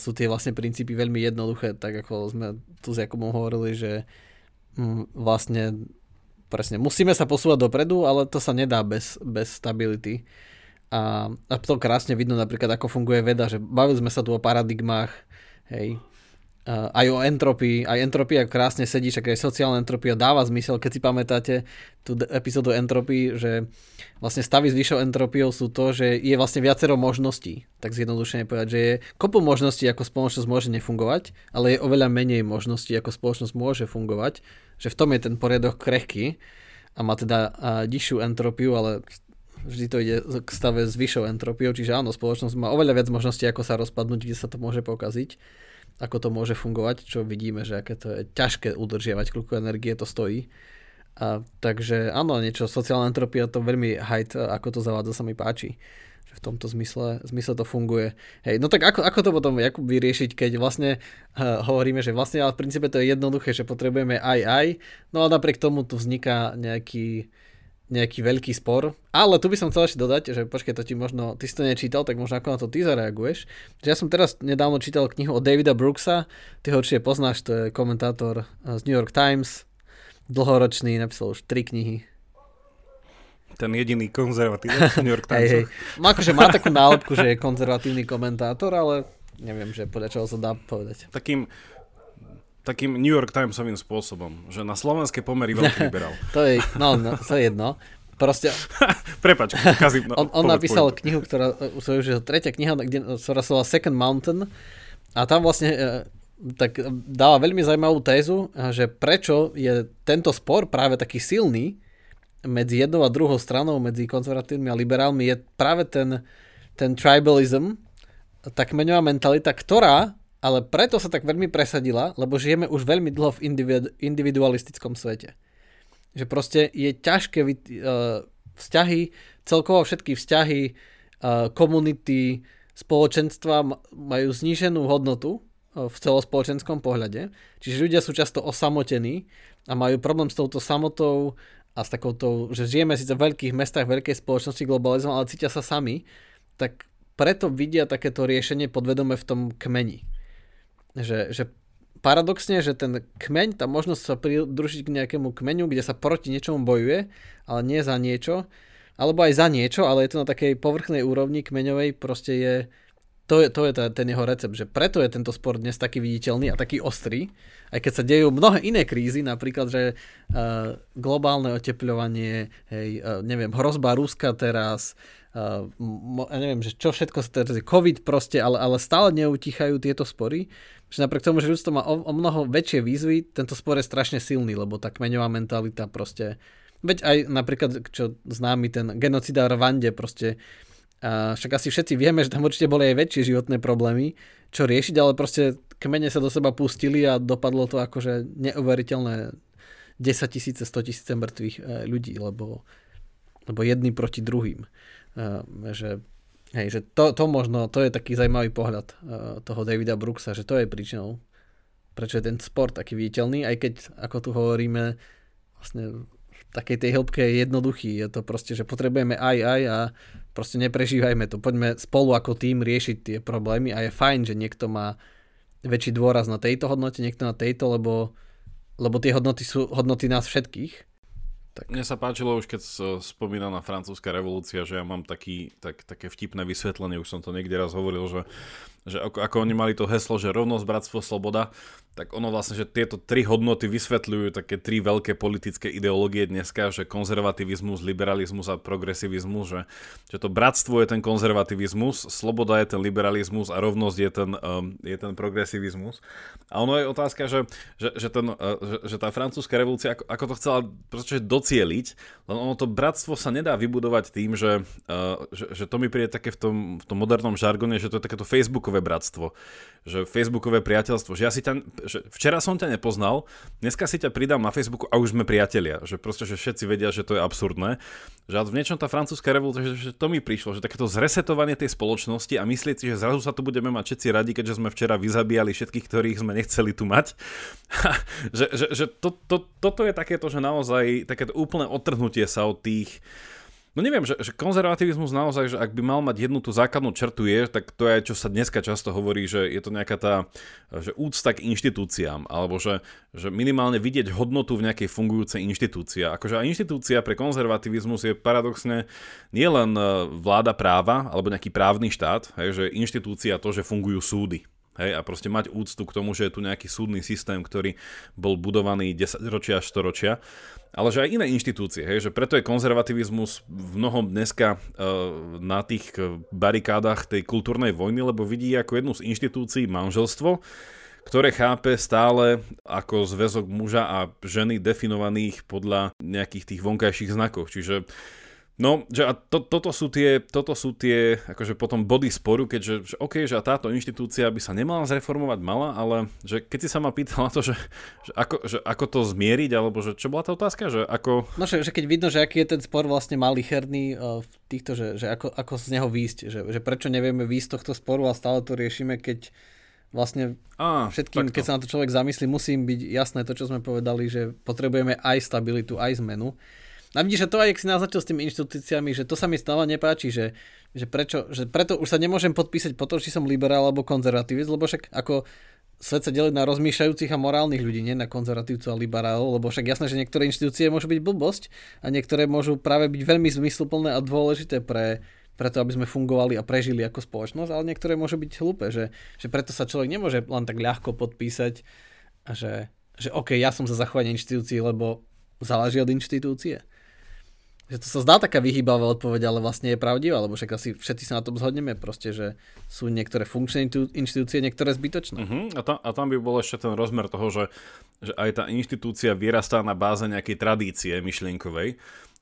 sú tie vlastne princípy veľmi jednoduché, tak ako sme tu s Jakubom hovorili, že vlastne presne musíme sa posúvať dopredu, ale to sa nedá bez, bez stability. A, a to krásne vidno napríklad, ako funguje veda, že bavili sme sa tu o paradigmách, hej, aj o entropii, aj entropia krásne sedí, však aj sociálna entropia dáva zmysel, keď si pamätáte tú epizódu entropii, že vlastne stavy s vyššou entropiou sú to, že je vlastne viacero možností, tak zjednodušene povedať, že je kopu možností, ako spoločnosť môže nefungovať, ale je oveľa menej možností, ako spoločnosť môže fungovať, že v tom je ten poriadok krehký a má teda nižšiu entropiu, ale vždy to ide k stave s vyššou entropiou, čiže áno, spoločnosť má oveľa viac možností, ako sa rozpadnúť, kde sa to môže pokaziť, ako to môže fungovať, čo vidíme, že aké to je ťažké udržiavať, koľko energie to stojí. A, takže áno, niečo, sociálna entropia, to veľmi Haidt, ako to zavádza, sa mi páči. Že v tomto zmysle, zmysle to funguje. Hej, no tak ako, ako to potom Jakub vyriešiť, keď vlastne uh, hovoríme, že vlastne ale v princípe to je jednoduché, že potrebujeme aj aj, no a napriek tomu tu vzniká nejaký nejaký veľký spor. Ale tu by som chcel ešte dodať, že počkaj, to ti možno, ty si to nečítal, tak možno ako na to ty zareaguješ. Že ja som teraz nedávno čítal knihu od Davida Brooksa, ty ho určite poznáš, to je komentátor z New York Times, dlhoročný, napísal už tri knihy. Ten jediný konzervatívny z New York Times. Hey, hey. Akože má takú nálepku, že je konzervatívny komentátor, ale neviem, že podľa čoho sa dá povedať. Takým takým New York Timesovým spôsobom, že na slovenské pomery veľký liberál. To je, no, no, to je jedno. Proste... Prepač, kazím. No, on on povedz, napísal povedz. knihu, ktorá, už tretia kniha, ktorá sa volá Second Mountain, a tam vlastne tak dáva veľmi zaujímavú tézu, že prečo je tento spor práve taký silný medzi jednou a druhou stranou, medzi konzervatívmi a liberálmi, je práve ten, ten tribalism, tak menová mentalita, ktorá ale preto sa tak veľmi presadila, lebo žijeme už veľmi dlho v individu- individualistickom svete. Že proste je ťažké vyt- uh, vzťahy, celkovo všetky vzťahy, komunity, uh, spoločenstva majú zníženú hodnotu uh, v celospoločenskom pohľade. Čiže ľudia sú často osamotení a majú problém s touto samotou a s takouto, že žijeme síce v veľkých mestách, v veľkej spoločnosti globalizmu, ale cítia sa sami, tak preto vidia takéto riešenie podvedome v tom kmeni. Že, že paradoxne, že ten kmeň, tá možnosť sa pridružiť k nejakému kmeňu, kde sa proti niečomu bojuje, ale nie za niečo, alebo aj za niečo, ale je to na takej povrchnej úrovni kmeňovej, proste je, to je, to je ten jeho recept, že preto je tento sport dnes taký viditeľný a taký ostrý, aj keď sa dejú mnohé iné krízy, napríklad, že uh, globálne otepľovanie, hej, uh, neviem, hrozba Ruska teraz, Uh, ja neviem, že čo všetko, COVID proste, ale, ale stále neutichajú tieto spory, že napriek tomu, že ľudstvo má o, o mnoho väčšie výzvy, tento spor je strašne silný, lebo tá kmeňová mentalita proste, veď aj napríklad, čo známy ten genocida v Rwande proste, uh, však asi všetci vieme, že tam určite boli aj väčšie životné problémy, čo riešiť, ale proste kmene sa do seba pustili a dopadlo to akože neuveriteľné desaťtisíc, stotisíc mŕtvych uh, ľudí, lebo, lebo jedni proti druhým. Uh, že, hej, že to, to možno, to je taký zajímavý pohľad uh, toho Davida Brooksa, že to je príčinou, prečo je ten sport taký viditeľný, aj keď, ako tu hovoríme, vlastne v takej tej hĺbke je jednoduchý, je to proste, že potrebujeme aj, aj a proste neprežívajme to, poďme spolu ako tým riešiť tie problémy a je fajn, že niekto má väčší dôraz na tejto hodnote, niekto na tejto, lebo, lebo tie hodnoty sú hodnoty nás všetkých. Tak. Mne sa páčilo už, keď spomína na francúzska revolúcia, že ja mám taký, tak, také vtipné vysvetlenie, už som to niekde raz hovoril, že, že ako, ako oni mali to heslo, že rovnosť, bratstvo, sloboda, tak ono vlastne, že tieto tri hodnoty vysvetľujú také tri veľké politické ideológie dneska, že konzervativizmus, liberalizmus a progresivizmus, že, že to bratstvo je ten konzervativizmus, sloboda je ten liberalizmus a rovnosť je ten, um, je ten progresivizmus. A ono je otázka, že, že, že, ten, uh, že, že tá francúzska revolúcia, ako, ako to chcela proste docieliť, len ono to bratstvo sa nedá vybudovať tým, že, uh, že, že to mi príde také v tom, v tom modernom žargone, že to je takéto facebookové bratstvo, že facebookové priateľstvo, že ja si ťa... Že včera som ťa nepoznal, dneska si ťa pridám na Facebooku a už sme priatelia. Že proste, že všetci vedia, že to je absurdné. Že v niečom tá francúzska revolúcia, že to mi prišlo, že takéto zresetovanie tej spoločnosti a myslieť si, že zrazu sa tu budeme mať všetci radi, keďže sme včera vyzabíjali všetkých, ktorých sme nechceli tu mať. že že, že to, to, toto je takéto, že naozaj takéto úplné odtrhnutie sa od tých... No neviem, že, že konzervativizmus naozaj, že ak by mal mať jednu tú základnú črtu je, tak to je, čo sa dneska často hovorí, že je to nejaká tá že úcta k inštitúciám, alebo že, že minimálne vidieť hodnotu v nejakej fungujúcej inštitúcii. Akože a inštitúcia pre konzervativizmus je paradoxne nielen vláda práva, alebo nejaký právny štát, hej, že inštitúcia to, že fungujú súdy. Hej, a proste mať úctu k tomu, že je tu nejaký súdny systém, ktorý bol budovaný desaťročia až storočia, ale že aj iné inštitúcie, hej, že preto je konzervativizmus v mnohom dneska e, na tých barikádach tej kultúrnej vojny, lebo vidí ako jednu z inštitúcií manželstvo, ktoré chápe stále ako zväzok muža a ženy definovaných podľa nejakých tých vonkajších znakov, čiže no, že a to, toto sú tie, toto sú tie akože potom body sporu, keďže že OK, že a táto inštitúcia by sa nemala zreformovať, mala, ale že keď si sa ma pýtala to, že, že, ako, že ako to zmieriť, alebo že čo bola tá otázka, že ako... No, že, že keď vidno, že aký je ten spor vlastne malicherný uh, v týchto, že, že ako, ako z neho výjsť, že, že prečo nevieme výjsť tohto sporu a stále to riešime, keď vlastne Á, všetkým, takto. Keď sa na to človek zamyslí, musí byť jasné to, čo sme povedali, že potrebujeme aj stabilitu, aj zmenu. A vidíš, že to aj, jak si naznačil s tými inštitúciami, že to sa mi stále nepáči, že, že, prečo, že preto už sa nemôžem podpísať po to, či som liberál alebo konzervatívec, lebo však ako svet sa delí na rozmýšľajúcich a morálnych ľudí, nie na konzervatívcov a liberálov, lebo však jasné, že niektoré inštitúcie môžu byť blbosť a niektoré môžu práve byť veľmi zmysluplné a dôležité pre preto, aby sme fungovali a prežili ako spoločnosť, ale niektoré môžu byť hlúpe, že, že preto sa človek nemôže len tak ľahko podpísať, že, že OK, ja som za zachovanie inštitúcií, lebo záleží od inštitúcie. Že to sa zdá taká vyhýbavá odpoveď, ale vlastne je pravdivá, lebo však asi všetci sa na tom zhodneme proste, že sú niektoré funkčné inštitúcie, niektoré zbytočné. Uh-huh. A, tam, a tam by bol ešte ten rozmer toho, že, že aj tá inštitúcia vyrastá na báze nejakej tradície myšlienkovej.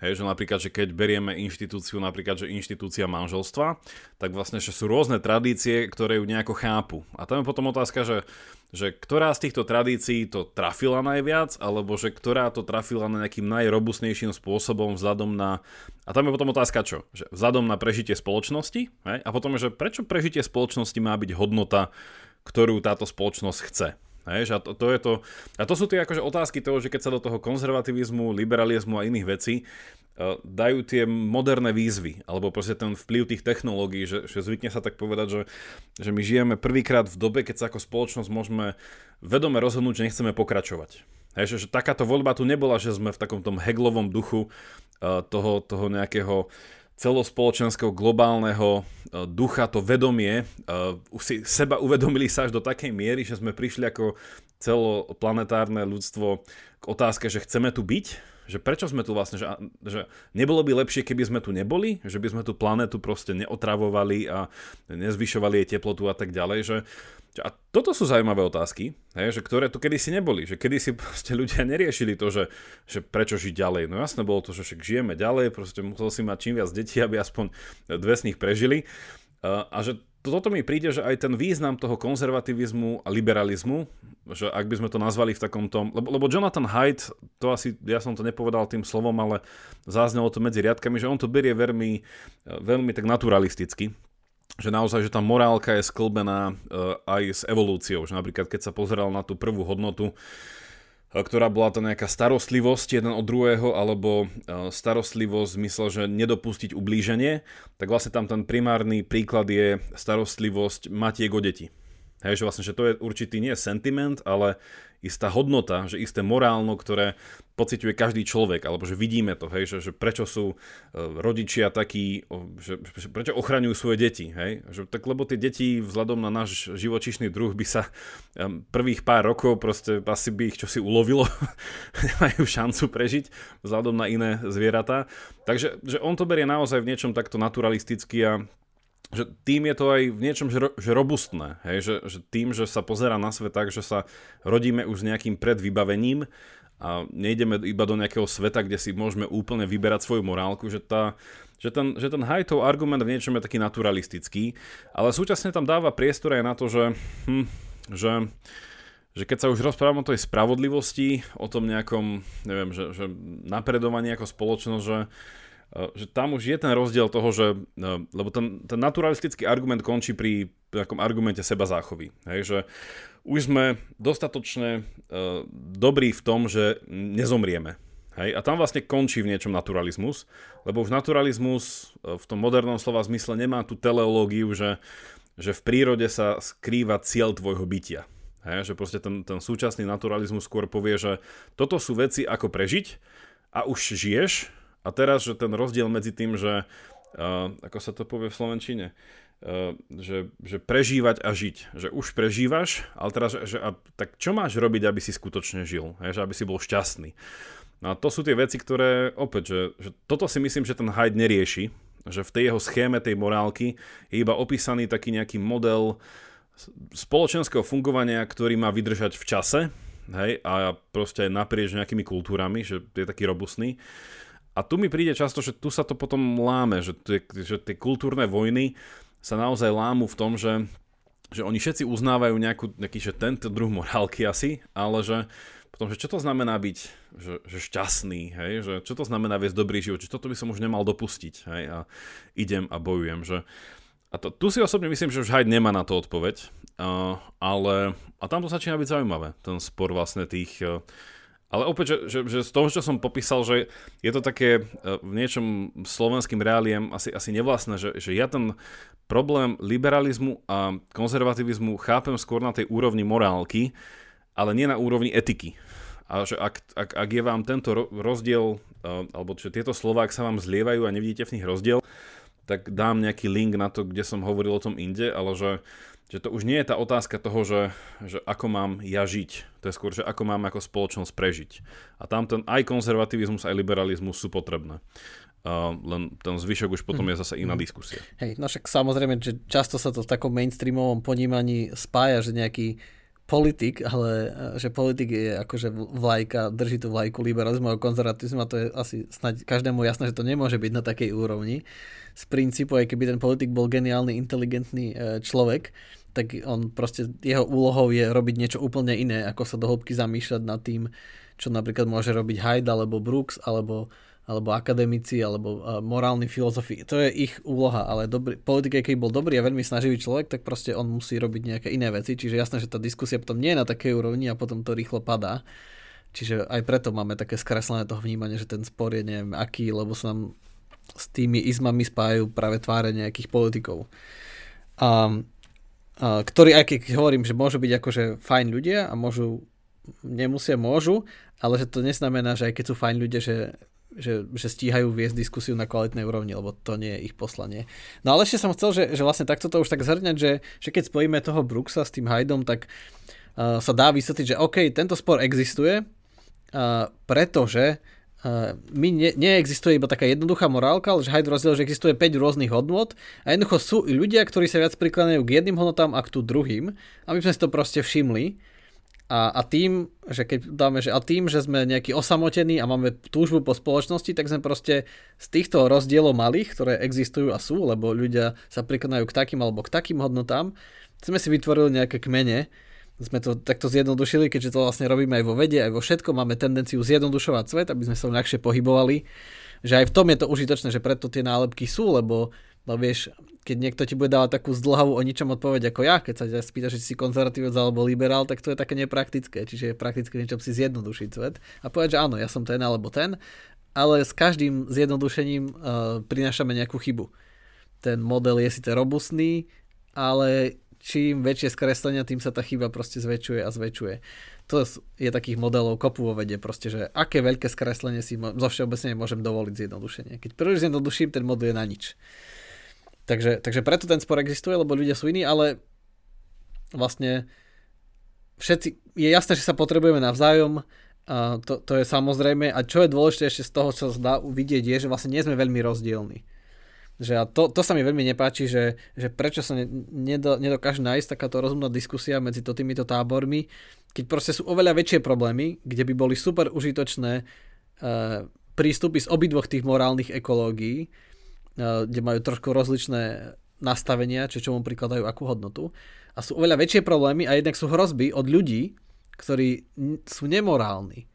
Hej, že napríklad, že keď berieme inštitúciu, napríklad, že inštitúcia manželstva, tak vlastne, že sú rôzne tradície, ktoré ju nejako chápu. A tam je potom otázka, že, že ktorá z týchto tradícií to trafila najviac, alebo že ktorá to trafila na nejakým najrobustnejším spôsobom vzhľadom na... A tam je potom otázka čo? Že vzhľadom na prežitie spoločnosti? Hej? A potom je, že prečo prežitie spoločnosti má byť hodnota, ktorú táto spoločnosť chce? Hej, a, to, to je to, a to sú tie akože otázky toho, že keď sa do toho konzervativizmu, liberalizmu a iných vecí uh, dajú tie moderné výzvy, alebo proste ten vplyv tých technológií, že, že zvykne sa tak povedať, že, že my žijeme prvýkrát v dobe, keď sa ako spoločnosť môžeme vedome rozhodnúť, že nechceme pokračovať. Hej, že, že takáto voľba tu nebola, že sme v takom tom Hegelovom duchu uh, toho, toho nejakého celospoločenského globálneho ducha, to vedomie, si seba uvedomili sa až do takej miery, že sme prišli ako celoplanetárne ľudstvo k otázke, že chceme tu byť, že prečo sme tu vlastne, že, že nebolo by lepšie, keby sme tu neboli, že by sme tú planetu proste neotravovali a nezvyšovali jej teplotu a tak ďalej, že a toto sú zaujímavé otázky, hej, že ktoré tu kedysi neboli, že kedysi proste ľudia neriešili to, že, že prečo žiť ďalej. No jasné bolo to, že však žijeme ďalej, proste musel si mať čím viac detí, aby aspoň dve z nich prežili. A, a že toto mi príde, že aj ten význam toho konzervativizmu a liberalizmu, že ak by sme to nazvali v takomto... Lebo, lebo Jonathan Haidt, to asi, ja som to nepovedal tým slovom, ale záznelo to medzi riadkami, že on to berie veľmi, veľmi tak naturalisticky. Že naozaj, že tá morálka je sklbená aj s evolúciou. Že napríklad, keď sa pozeral na tú prvú hodnotu, ktorá bola to nejaká starostlivosť jeden od druhého, alebo starostlivosť v zmysle, že nedopustiť ublíženie, tak vlastne tam ten primárny príklad je starostlivosť matiek o deti. Hej, že vlastne, že to je určitý nie sentiment, ale istá hodnota, že isté morálno, ktoré pociťuje každý človek, alebo že vidíme to, hej, že, že prečo sú rodičia takí, že, že prečo ochraňujú svoje deti, hej, že tak lebo tie deti vzhľadom na náš živočíšny druh by sa prvých pár rokov proste asi by ich čosi ulovilo, nemajú šancu prežiť vzhľadom na iné zvieratá, takže že on to berie naozaj v niečom takto naturalisticky a že tým je to aj v niečom že, ro, že robustné, hej? Že, že tým, že sa pozerá na svet tak, že sa rodíme už s nejakým predvybavením a nejdeme iba do nejakého sveta, kde si môžeme úplne vyberať svoju morálku, že, tá, že ten, že ten Haidtov argument v niečom je taký naturalistický, ale súčasne tam dáva priestor aj na to, že, hm, že, že keď sa už rozprávame o tej spravodlivosti, o tom nejakom, neviem, že, že napredovaní ako spoločnosť, že že tam už je ten rozdiel toho, že, lebo ten, ten naturalistický argument končí pri takom argumente seba záchovy. Hej, že už sme dostatočne uh, dobrí v tom, že nezomrieme. Hej, a tam vlastne končí v niečom naturalizmus, lebo už naturalizmus uh, v tom modernom slova zmysle nemá tú teleológiu, že, že v prírode sa skrýva cieľ tvojho bytia. Hej, že proste ten, ten súčasný naturalizmus skôr povie, že toto sú veci ako prežiť a už žiješ. A teraz, že ten rozdiel medzi tým, že, uh, ako sa to povie v slovenčine, uh, že, že prežívať a žiť. Že už prežívaš, ale teraz, že, a, tak čo máš robiť, aby si skutočne žil? Hej, že aby si bol šťastný. No a to sú tie veci, ktoré, opäť, že, že toto si myslím, že ten Haidt nerieši. Že v tej jeho schéme, tej morálky, je iba opísaný taký nejaký model spoločenského fungovania, ktorý má vydržať v čase. Hej, a proste aj naprieč nejakými kultúrami, že je taký robustný. A tu mi príde často, že tu sa to potom láme, že tie, že tie kultúrne vojny sa naozaj lámu v tom, že, že oni všetci uznávajú nejakú, nejaký, že tento druh morálky asi, ale že potom, že čo to znamená byť že, že šťastný, hej? Že čo to znamená viesť dobrý život, že toto by som už nemal dopustiť, hej? A idem a bojujem, že... A to, tu si osobne myslím, že už Haidt nemá na to odpoveď, uh, ale... A tam to začína byť zaujímavé, ten spor vlastne tých... Uh, Ale opäť, že, že, že z toho, čo som popísal, že je to také v niečom slovenským reáliem asi, asi nevlastné, že, že ja ten problém liberalizmu a konzervativizmu chápem skôr na tej úrovni morálky, ale nie na úrovni etiky. A že ak, ak, ak je vám tento rozdiel, alebo že tieto slová, ak sa vám zlievajú a nevidíte v nich rozdiel, tak dám nejaký link na to, kde som hovoril o tom inde, ale že, že to už nie je tá otázka toho, že, že ako mám ja žiť. To je skôr, že ako mám ako spoločnosť prežiť. A tam ten aj konzervativizmus, aj liberalizmus sú potrebné. Uh, len ten zvyšok už potom je zase iná diskusia. Hej, no však samozrejme, že často sa to v takom mainstreamovom ponímaní spája, že nejaký politik, ale že politik je akože vlajka, drží tú vlajku liberalizmu a konzervatizmu a to je asi snáď každému jasné, že to nemôže byť na takej úrovni. Z princípu, aj keby ten politik bol geniálny, inteligentný človek, tak on proste, jeho úlohou je robiť niečo úplne iné, ako sa do hĺbky zamýšľať nad tým, čo napríklad môže robiť Haidt alebo Brooks, alebo alebo akademici, alebo uh, morálni filozofi. To je ich úloha, ale dobrý, politika, keď bol dobrý a veľmi snaživý človek, tak proste on musí robiť nejaké iné veci. Čiže jasné, že tá diskusia potom nie je na takej úrovni a potom to rýchlo padá. Čiže aj preto máme také skreslené toho vnímania, že ten spor je neviem aký, lebo sa nám s tými izmami spájajú práve tváre nejakých politikov. A, a, ktorí, aj keď hovorím, že môžu byť akože fajn ľudia a môžu, nemusia, môžu, ale že to neznamená, že aj keď sú fajn ľudia, že Že, že stíhajú viesť diskusiu na kvalitnej úrovni, lebo to nie je ich poslanie. No ale ešte som chcel, že, že vlastne takto to už tak zhrňať, že, že keď spojíme toho Brooksa s tým Haidtom, tak uh, sa dá vysvetliť, že OK, tento spor existuje, uh, pretože uh, my ne, neexistuje iba taká jednoduchá morálka, ale že Haidt rozdiel, že existuje päť rôznych hodnôt a jednoducho sú i ľudia, ktorí sa viac prikláňajú k jedným hodnotám a k tú druhým a my sme si to proste všimli. A, a tým, že keď dáme, že a tým, že sme nejaký osamotení a máme túžbu po spoločnosti, tak sme proste z týchto rozdielov malých, ktoré existujú a sú, lebo ľudia sa prikláňajú k takým alebo k takým hodnotám, sme si vytvorili nejaké kmene, sme to takto zjednodušili, keďže to vlastne robíme aj vo vede, aj vo všetkom, máme tendenciu zjednodušovať svet, aby sme sa ľahšie pohybovali, že aj v tom je to užitočné, že preto tie nálepky sú, lebo No vieš, keď niekto ti bude dávať takú zdlhavú o ničom odpoveď ako ja, keď sa ťa spýtaš, či si konzervatívec alebo liberál, tak to je také nepraktické, čiže je praktické niečo si zjednodušiť svet a povedať, že áno, ja som ten alebo ten, ale s každým zjednodušením uh, prinášame nejakú chybu. Ten model je síce robustný, ale čím väčšie skreslenia, tým sa tá chyba proste zväčšuje a zväčšuje. To je takých modelov kopu vo vede, proste, že aké veľké skreslenie si mo- zo všeobecne môžem dovoliť zjednodušenie. Keď príliš zjednoduším, ten model je na nič. Takže, takže preto ten spor existuje, lebo ľudia sú iní, ale vlastne všetci, je jasné, že sa potrebujeme navzájom, a to, to je samozrejme, a čo je dôležité ešte z toho, čo sa dá uvidieť, je, že vlastne nie sme veľmi rozdielni. Že a to, to sa mi veľmi nepáči, že, že prečo sa nedo, nedokáže nájsť takáto rozumná diskusia medzi to, týmito tábormi, keď proste sú oveľa väčšie problémy, kde by boli super užitočné e, prístupy z obidvoch tých morálnych ekológií, kde majú trošku rozličné nastavenia, či čomu prikladajú akú hodnotu. A sú oveľa väčšie problémy a jednak sú hrozby od ľudí, ktorí sú nemorálni.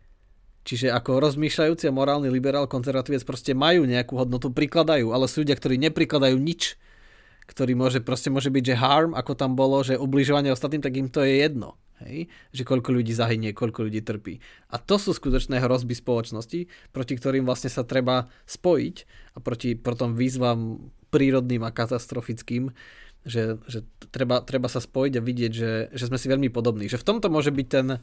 Čiže ako rozmýšľajúci a morálny liberál, konzervatívec proste majú nejakú hodnotu, prikladajú, ale sú ľudia, ktorí neprikladajú nič, ktorý môže, proste môže byť, že harm, ako tam bolo, že ubližovanie ostatným, tak im to je jedno. Hej? Že koľko ľudí zahynie, koľko ľudí trpí. A to sú skutočné hrozby spoločnosti, proti ktorým vlastne sa treba spojiť a proti potom výzvam prírodným a katastrofickým, že, že treba, treba sa spojiť a vidieť, že, že sme si veľmi podobní. Že v tomto môže byť ten,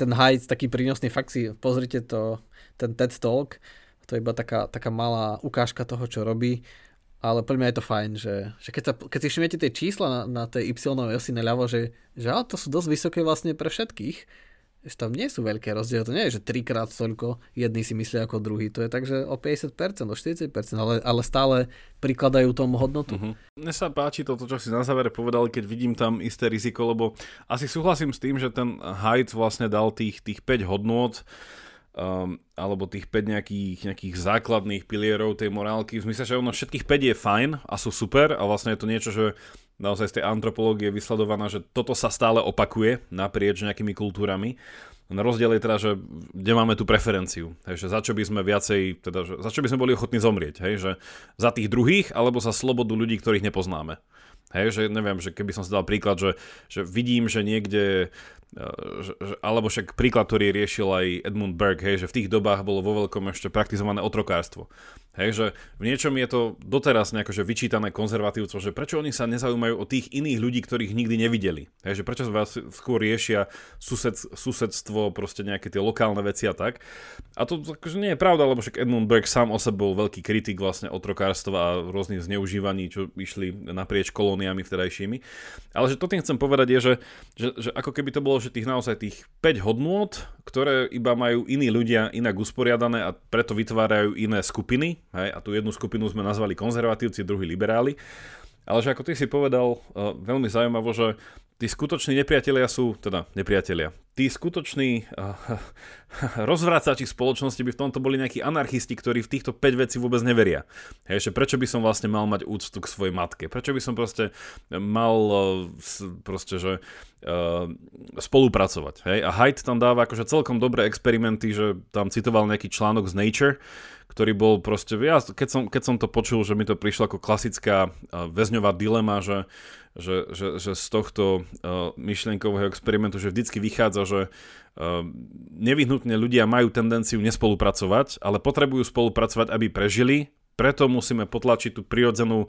ten Haidt taký prínosný. Fakt si pozrite to, ten TED Talk, to je iba taká, taká malá ukážka toho, čo robí. Ale pre mňa je to fajn, že, že keď, sa, keď si všimnete tie čísla na, na tej Y-ovej osi naľavo, že, že ale to sú dosť vysoké vlastne pre všetkých, že tam nie sú veľké rozdiely, to nie je, že trikrát toľko jedni si myslia ako druhý, to je tak, že o päťdesiat percent, o štyridsať percent, ale, ale stále prikladajú tomu hodnotu. Uh-huh. Mne sa páči toto, čo si na závere povedal, keď vidím tam isté riziko, lebo asi súhlasím s tým, že ten Haidt vlastne dal tých, tých päť hodnôt, Um, alebo tých päť nejakých, nejakých základných pilierov tej morálky. V zmysle, že ono všetkých päť je fajn a sú super a vlastne je to niečo, že naozaj z tej antropológie vysledovaná, že toto sa stále opakuje naprieč nejakými kultúrami. Na rozdiel je teda, že kde máme tú preferenciu. Takže za čo by sme viacej, teda, že za čo by sme boli ochotní zomrieť, hej? Že za tých druhých alebo za slobodu ľudí, ktorých nepoznáme. Hej, že neviem, že keby som si dal príklad, že, že vidím, že niekde... Že, alebo však príklad, ktorý riešil aj Edmund Burke, hej, že v tých dobách bolo vo veľkom ešte praktizované otrokárstvo. Hej, že v niečom je to doteraz nejako, že vyčítané konzervatívcov, že prečo oni sa nezaujímajú o tých iných ľudí, ktorých nikdy nevideli. Hej, že prečo vás skôr riešia sused, susedstvo, proste nejaké tie lokálne veci a tak. A to akože nie je pravda, lebo však Edmund Burke sám o sebe bol veľký kritik vlastne otrokárstva a rôznych zneužívaní, čo išli naprieč kolóniami vtedajšími. Ale že to tým chcem povedať je, že, že, že ako keby to bolo, že tých naozaj tých päť hodnôt, ktoré iba majú iní ľudia inak usporiadané a preto vytvárajú iné skupiny. Hej, a tú jednu skupinu sme nazvali konzervatívci, druhý liberáli. Ale že ako ty si povedal, uh, veľmi zaujímavo, že tí skutoční nepriatelia sú, teda nepriatelia, tí skutoční uh, rozvracači spoločnosti by v tomto boli nejakí anarchisti, ktorí v týchto päť vecí vôbec neveria. Hej, že prečo by som vlastne mal mať úctu k svojej matke? Prečo by som proste mal uh, proste, že uh, spolupracovať? Hej? A Haidt tam dáva akože celkom dobré experimenty, že tam citoval nejaký článok z Nature, ktorý bol proste, ja keď som, keď som to počul, že mi to prišlo ako klasická väzňová dilema, že, že, že, že z tohto uh, myšlienkového experimentu, že vždycky vychádza, že uh, nevyhnutne ľudia majú tendenciu nespolupracovať, ale potrebujú spolupracovať, aby prežili, preto musíme potlačiť tú prirodzenú uh,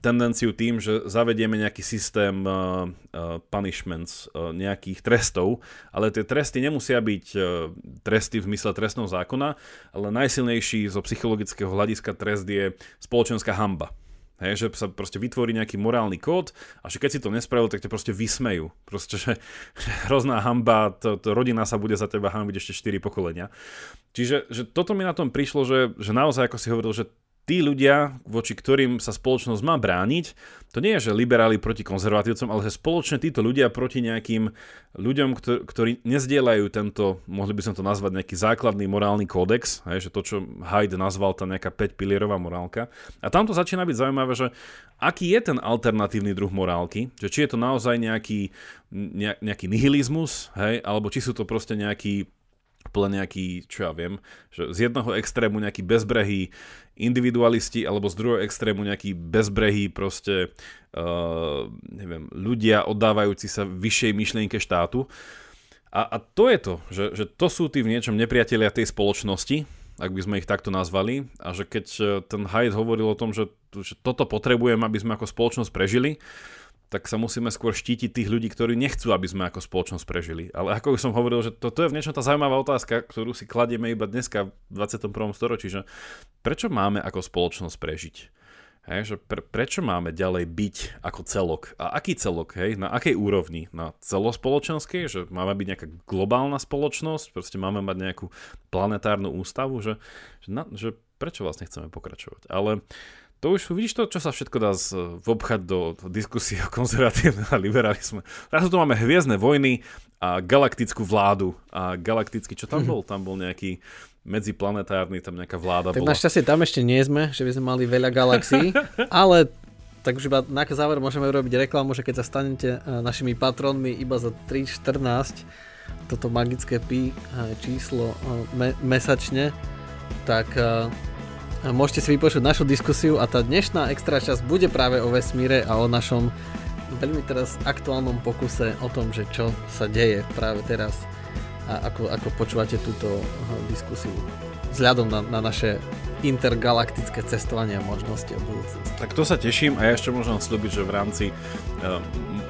tendenciu tým, že zavedieme nejaký systém uh, uh, punishments, uh, nejakých trestov, ale tie tresty nemusia byť uh, tresty v zmysle trestného zákona, ale najsilnejší zo psychologického hľadiska trest je spoločenská hanba. Hej, že sa proste vytvorí nejaký morálny kód a že keď si to nespravil, tak ťa proste vysmejú. Proste, že, že hrozná hanba, to, to rodina sa bude za teba hanbiť ešte štyri pokolenia. Čiže že toto mi na tom prišlo, že, že naozaj, ako si hovoril, že tí ľudia, voči ktorým sa spoločnosť má brániť, to nie je, že liberáli proti konzervatívcom, ale že spoločne títo ľudia proti nejakým ľuďom, ktor- ktorí nezdieľajú tento, mohli by som to nazvať nejaký základný morálny kódex, hej, že to, čo Haidt nazval, tá nejaká päťpilierová morálka. A tam to začína byť zaujímavé, že aký je ten alternatívny druh morálky, že či je to naozaj nejaký, nejaký nihilizmus, hej, alebo či sú to proste nejaký plne nejaký, čo ja viem, že z jedného extrému nejaký bezbrehý individualisti, alebo z druhého extrému nejaký bezbrehý proste uh, neviem, ľudia oddávajúci sa vyššej myšlienke štátu. A, a to je to, že, že to sú tí v niečom nepriatelia tej spoločnosti, ak by sme ich takto nazvali, a že keď ten Haidt hovoril o tom, že, že toto potrebujem, aby sme ako spoločnosť prežili, tak sa musíme skôr štítiť tých ľudí, ktorí nechcú, aby sme ako spoločnosť prežili. Ale ako už som hovoril, že toto to je v niečom tá zaujímavá otázka, ktorú si kladieme iba dneska v dvadsiatom prvom storočí, že prečo máme ako spoločnosť prežiť? Hej, že pre, prečo máme ďalej byť ako celok? A aký celok? Hej? Na akej úrovni? Na celospoločenskej? Že máme byť nejaká globálna spoločnosť? Proste máme mať nejakú planetárnu ústavu? Že, že, na, že prečo vlastne chceme pokračovať? Ale to už vidíš to, čo sa všetko dá obchať do diskusie o konzervatívnom a liberalizme. Teraz tu máme hviezdne vojny a galaktickú vládu a galaktický, čo tam bol? Tam bol nejaký medziplanetárny, tam nejaká vláda tak bola. Tak našťastie tam ešte nie sme, že by sme mali veľa galaxií, ale tak už iba na záver môžeme urobiť reklamu, že keď sa stanete našimi patronmi iba za tri štrnásť, toto magické pi číslo me- mesačne, tak môžete si vypočuť našu diskusiu a tá dnešná extra časť bude práve o vesmíre a o našom veľmi teraz aktuálnom pokuse o tom, že čo sa deje práve teraz a ako, ako počúvate túto diskusiu vzhľadom na, na naše intergalaktické cestovanie a možnosti o budúcnosti. Tak to sa teším a ja ešte môžem slúbiť, že v rámci uh,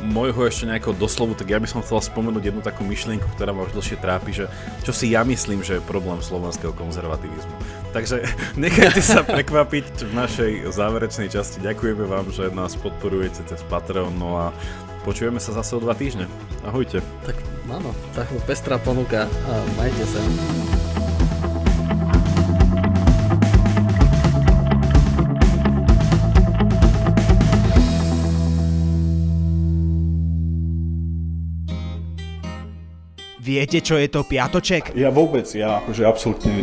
môjho ešte nejakého doslovu, tak ja by som chcel spomenúť jednu takú myšlienku, ktorá ma už dlhšie trápi, že čo si ja myslím, že je problém slovenského konzervativizmu. Takže nechajte sa prekvapiť v našej záverečnej časti. Ďakujeme vám, že nás podporujete cez Patreon, no a počujeme sa zase o dva týždne. Ahojte. Tak áno, takú pestrá ponuka a majte sa. Viete, čo je to Piatoček? Ja vôbec, ja akože absolútne